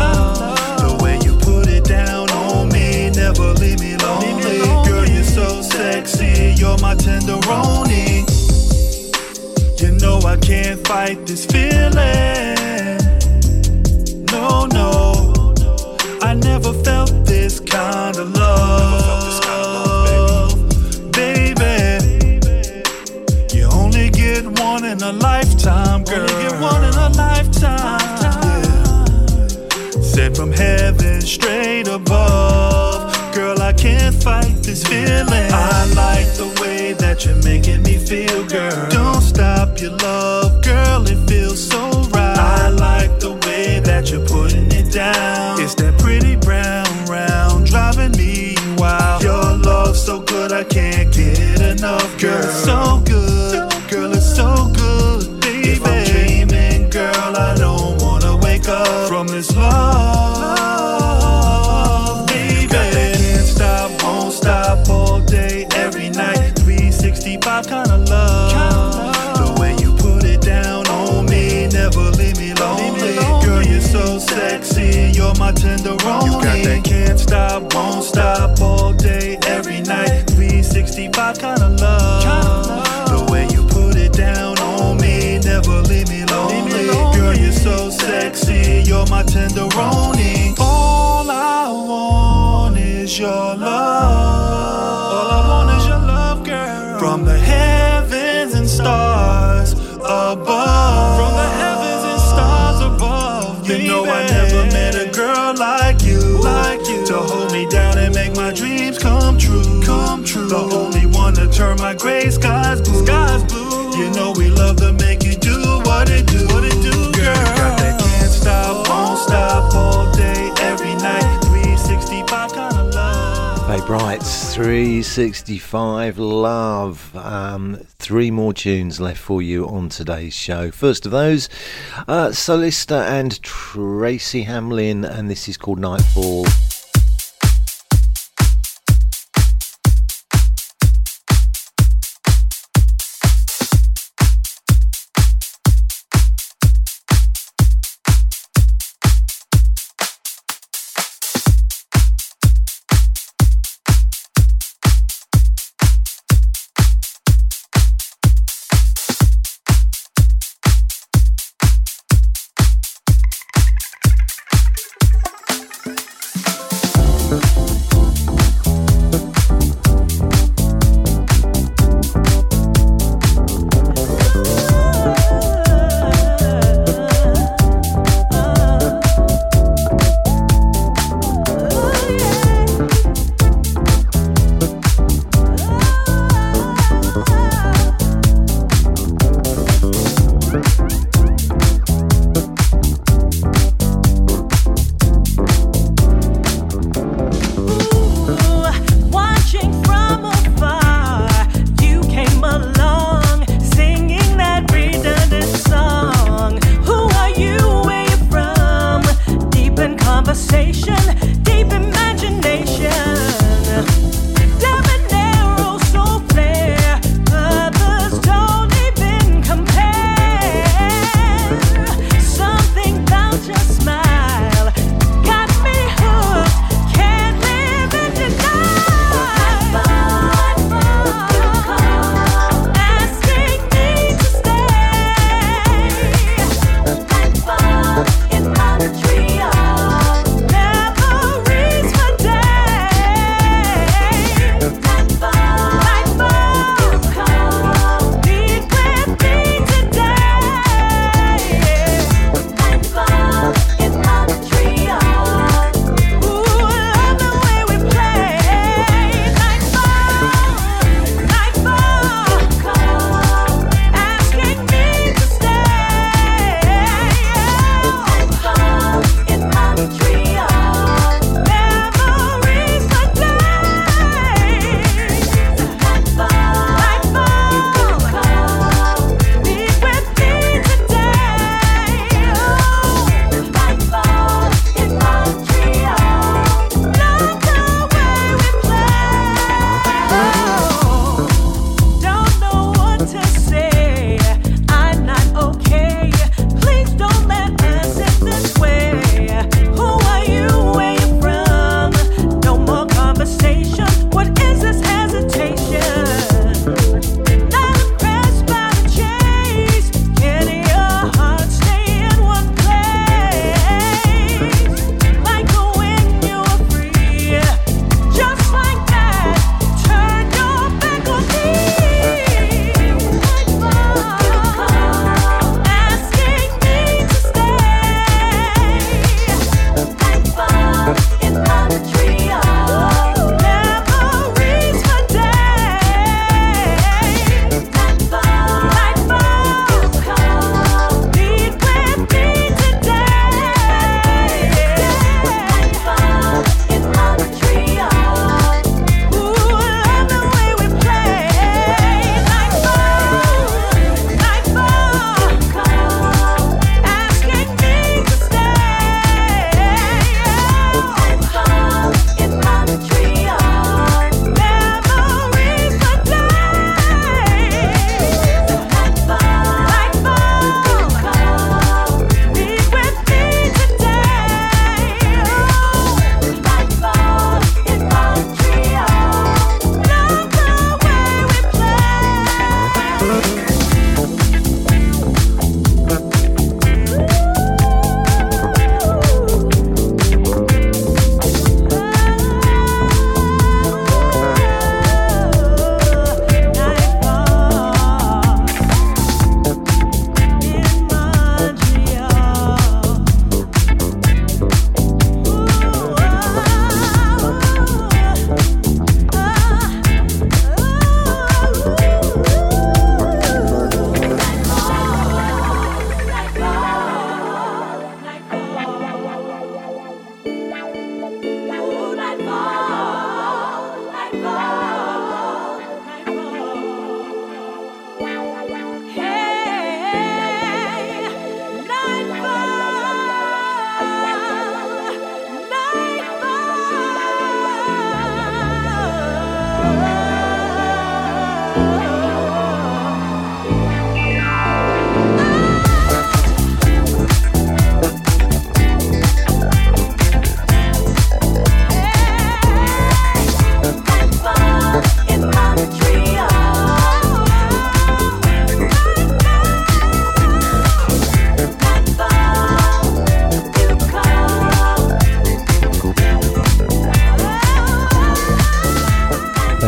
The way you put it down on me, never leave me lonely. Girl, you're so sexy, you're my tenderoni. You know I can't fight this feeling. No, no, I never felt this kind of love, baby. You only get one in a lifetime, girl. Only get one in a lifetime. Sent from heaven straight above. Girl, I can't fight this feeling. I like the way that you're making me feel, girl. Don't stop your love, girl, it feels so right. I like the way that you're putting it down. It's that pretty brown round driving me wild. Your love's so good, I can't get enough, girl. It's so good, girl, it's so good, baby. If I'm dreaming, girl, I don't wanna wake up from this love, baby. Can't stop, won't stop, all day, every night, 365 kinda love. The way you put it down on me, never leave me lonely. Girl, you're so sexy, you're my tenderoni. You got that can't stop, won't stop, all day, every night, 365 kinda love. The way you put it down on me, never leave me lonely. Girl, you're so sexy, you're my tenderoni. All I want is your love. All I want is your love, girl. From the heavens and stars above. From the heavens and stars above, baby. You know I never met a girl like you, like you. To hold me down and make my dreams come true, come true. The only one to turn my gray skies blue, skies blue. You know we love to make you do what it do, what it do, girl. You got that can't stop, won't stop, all day, every night, 365 kind of love. Hey, Bright's 365 Love. Three more tunes left for you on today's show. First of those, Solista and Tracy Hamlin, and this is called Nightfall.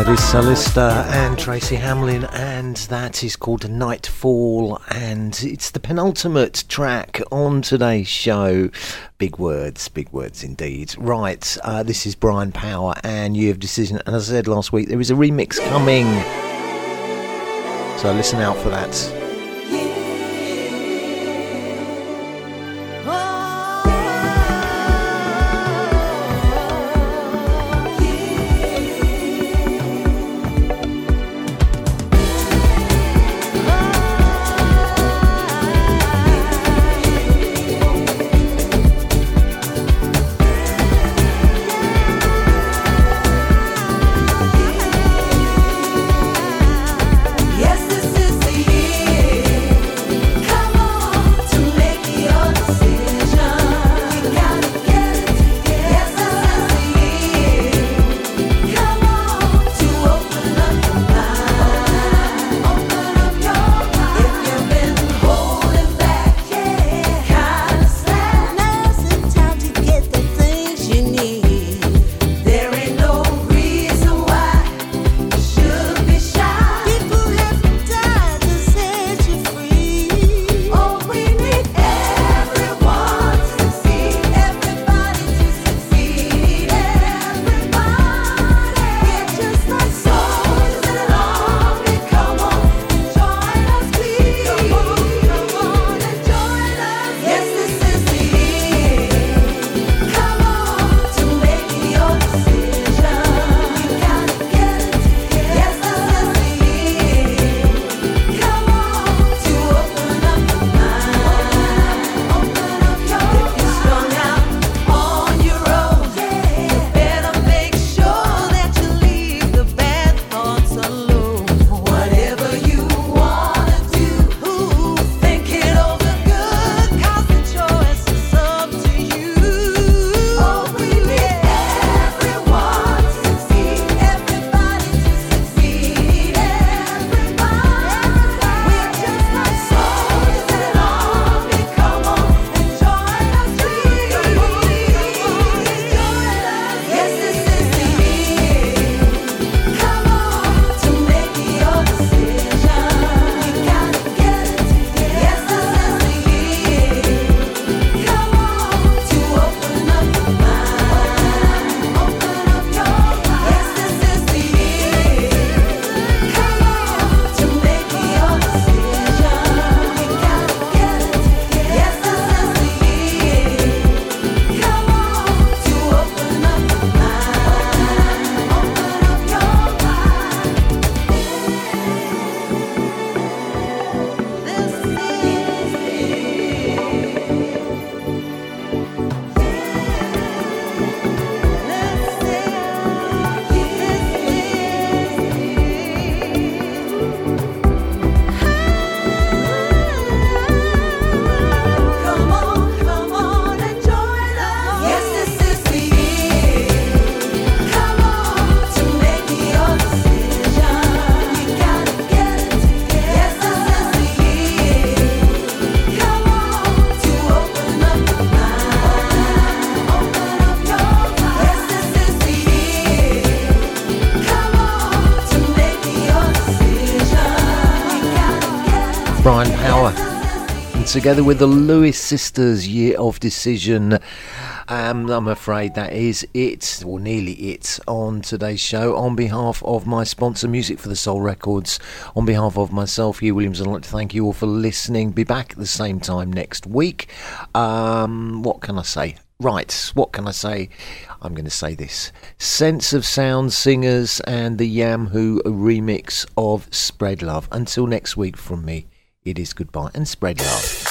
That is Solista and Tracy Hamlin, and that is called Nightfall, and it's the penultimate track on today's show. Big words indeed. Right, this is Brian Power and You Have Decision, and as I said last week, there is a remix coming, so listen out for that. Together with the Lewis sisters, Year of Decision. I'm afraid that is it, or nearly it, on today's show. On behalf of my sponsor, Music for the Soul Records, on behalf of myself, Hugh Williams, I'd like to thank you all for listening. Be back at the same time next week. What can I say? Right, what can I say? I'm going to say this. Sense of Sound Singers and the Yamhoo remix of Spread Love. Until next week from me, it is goodbye, and spread love.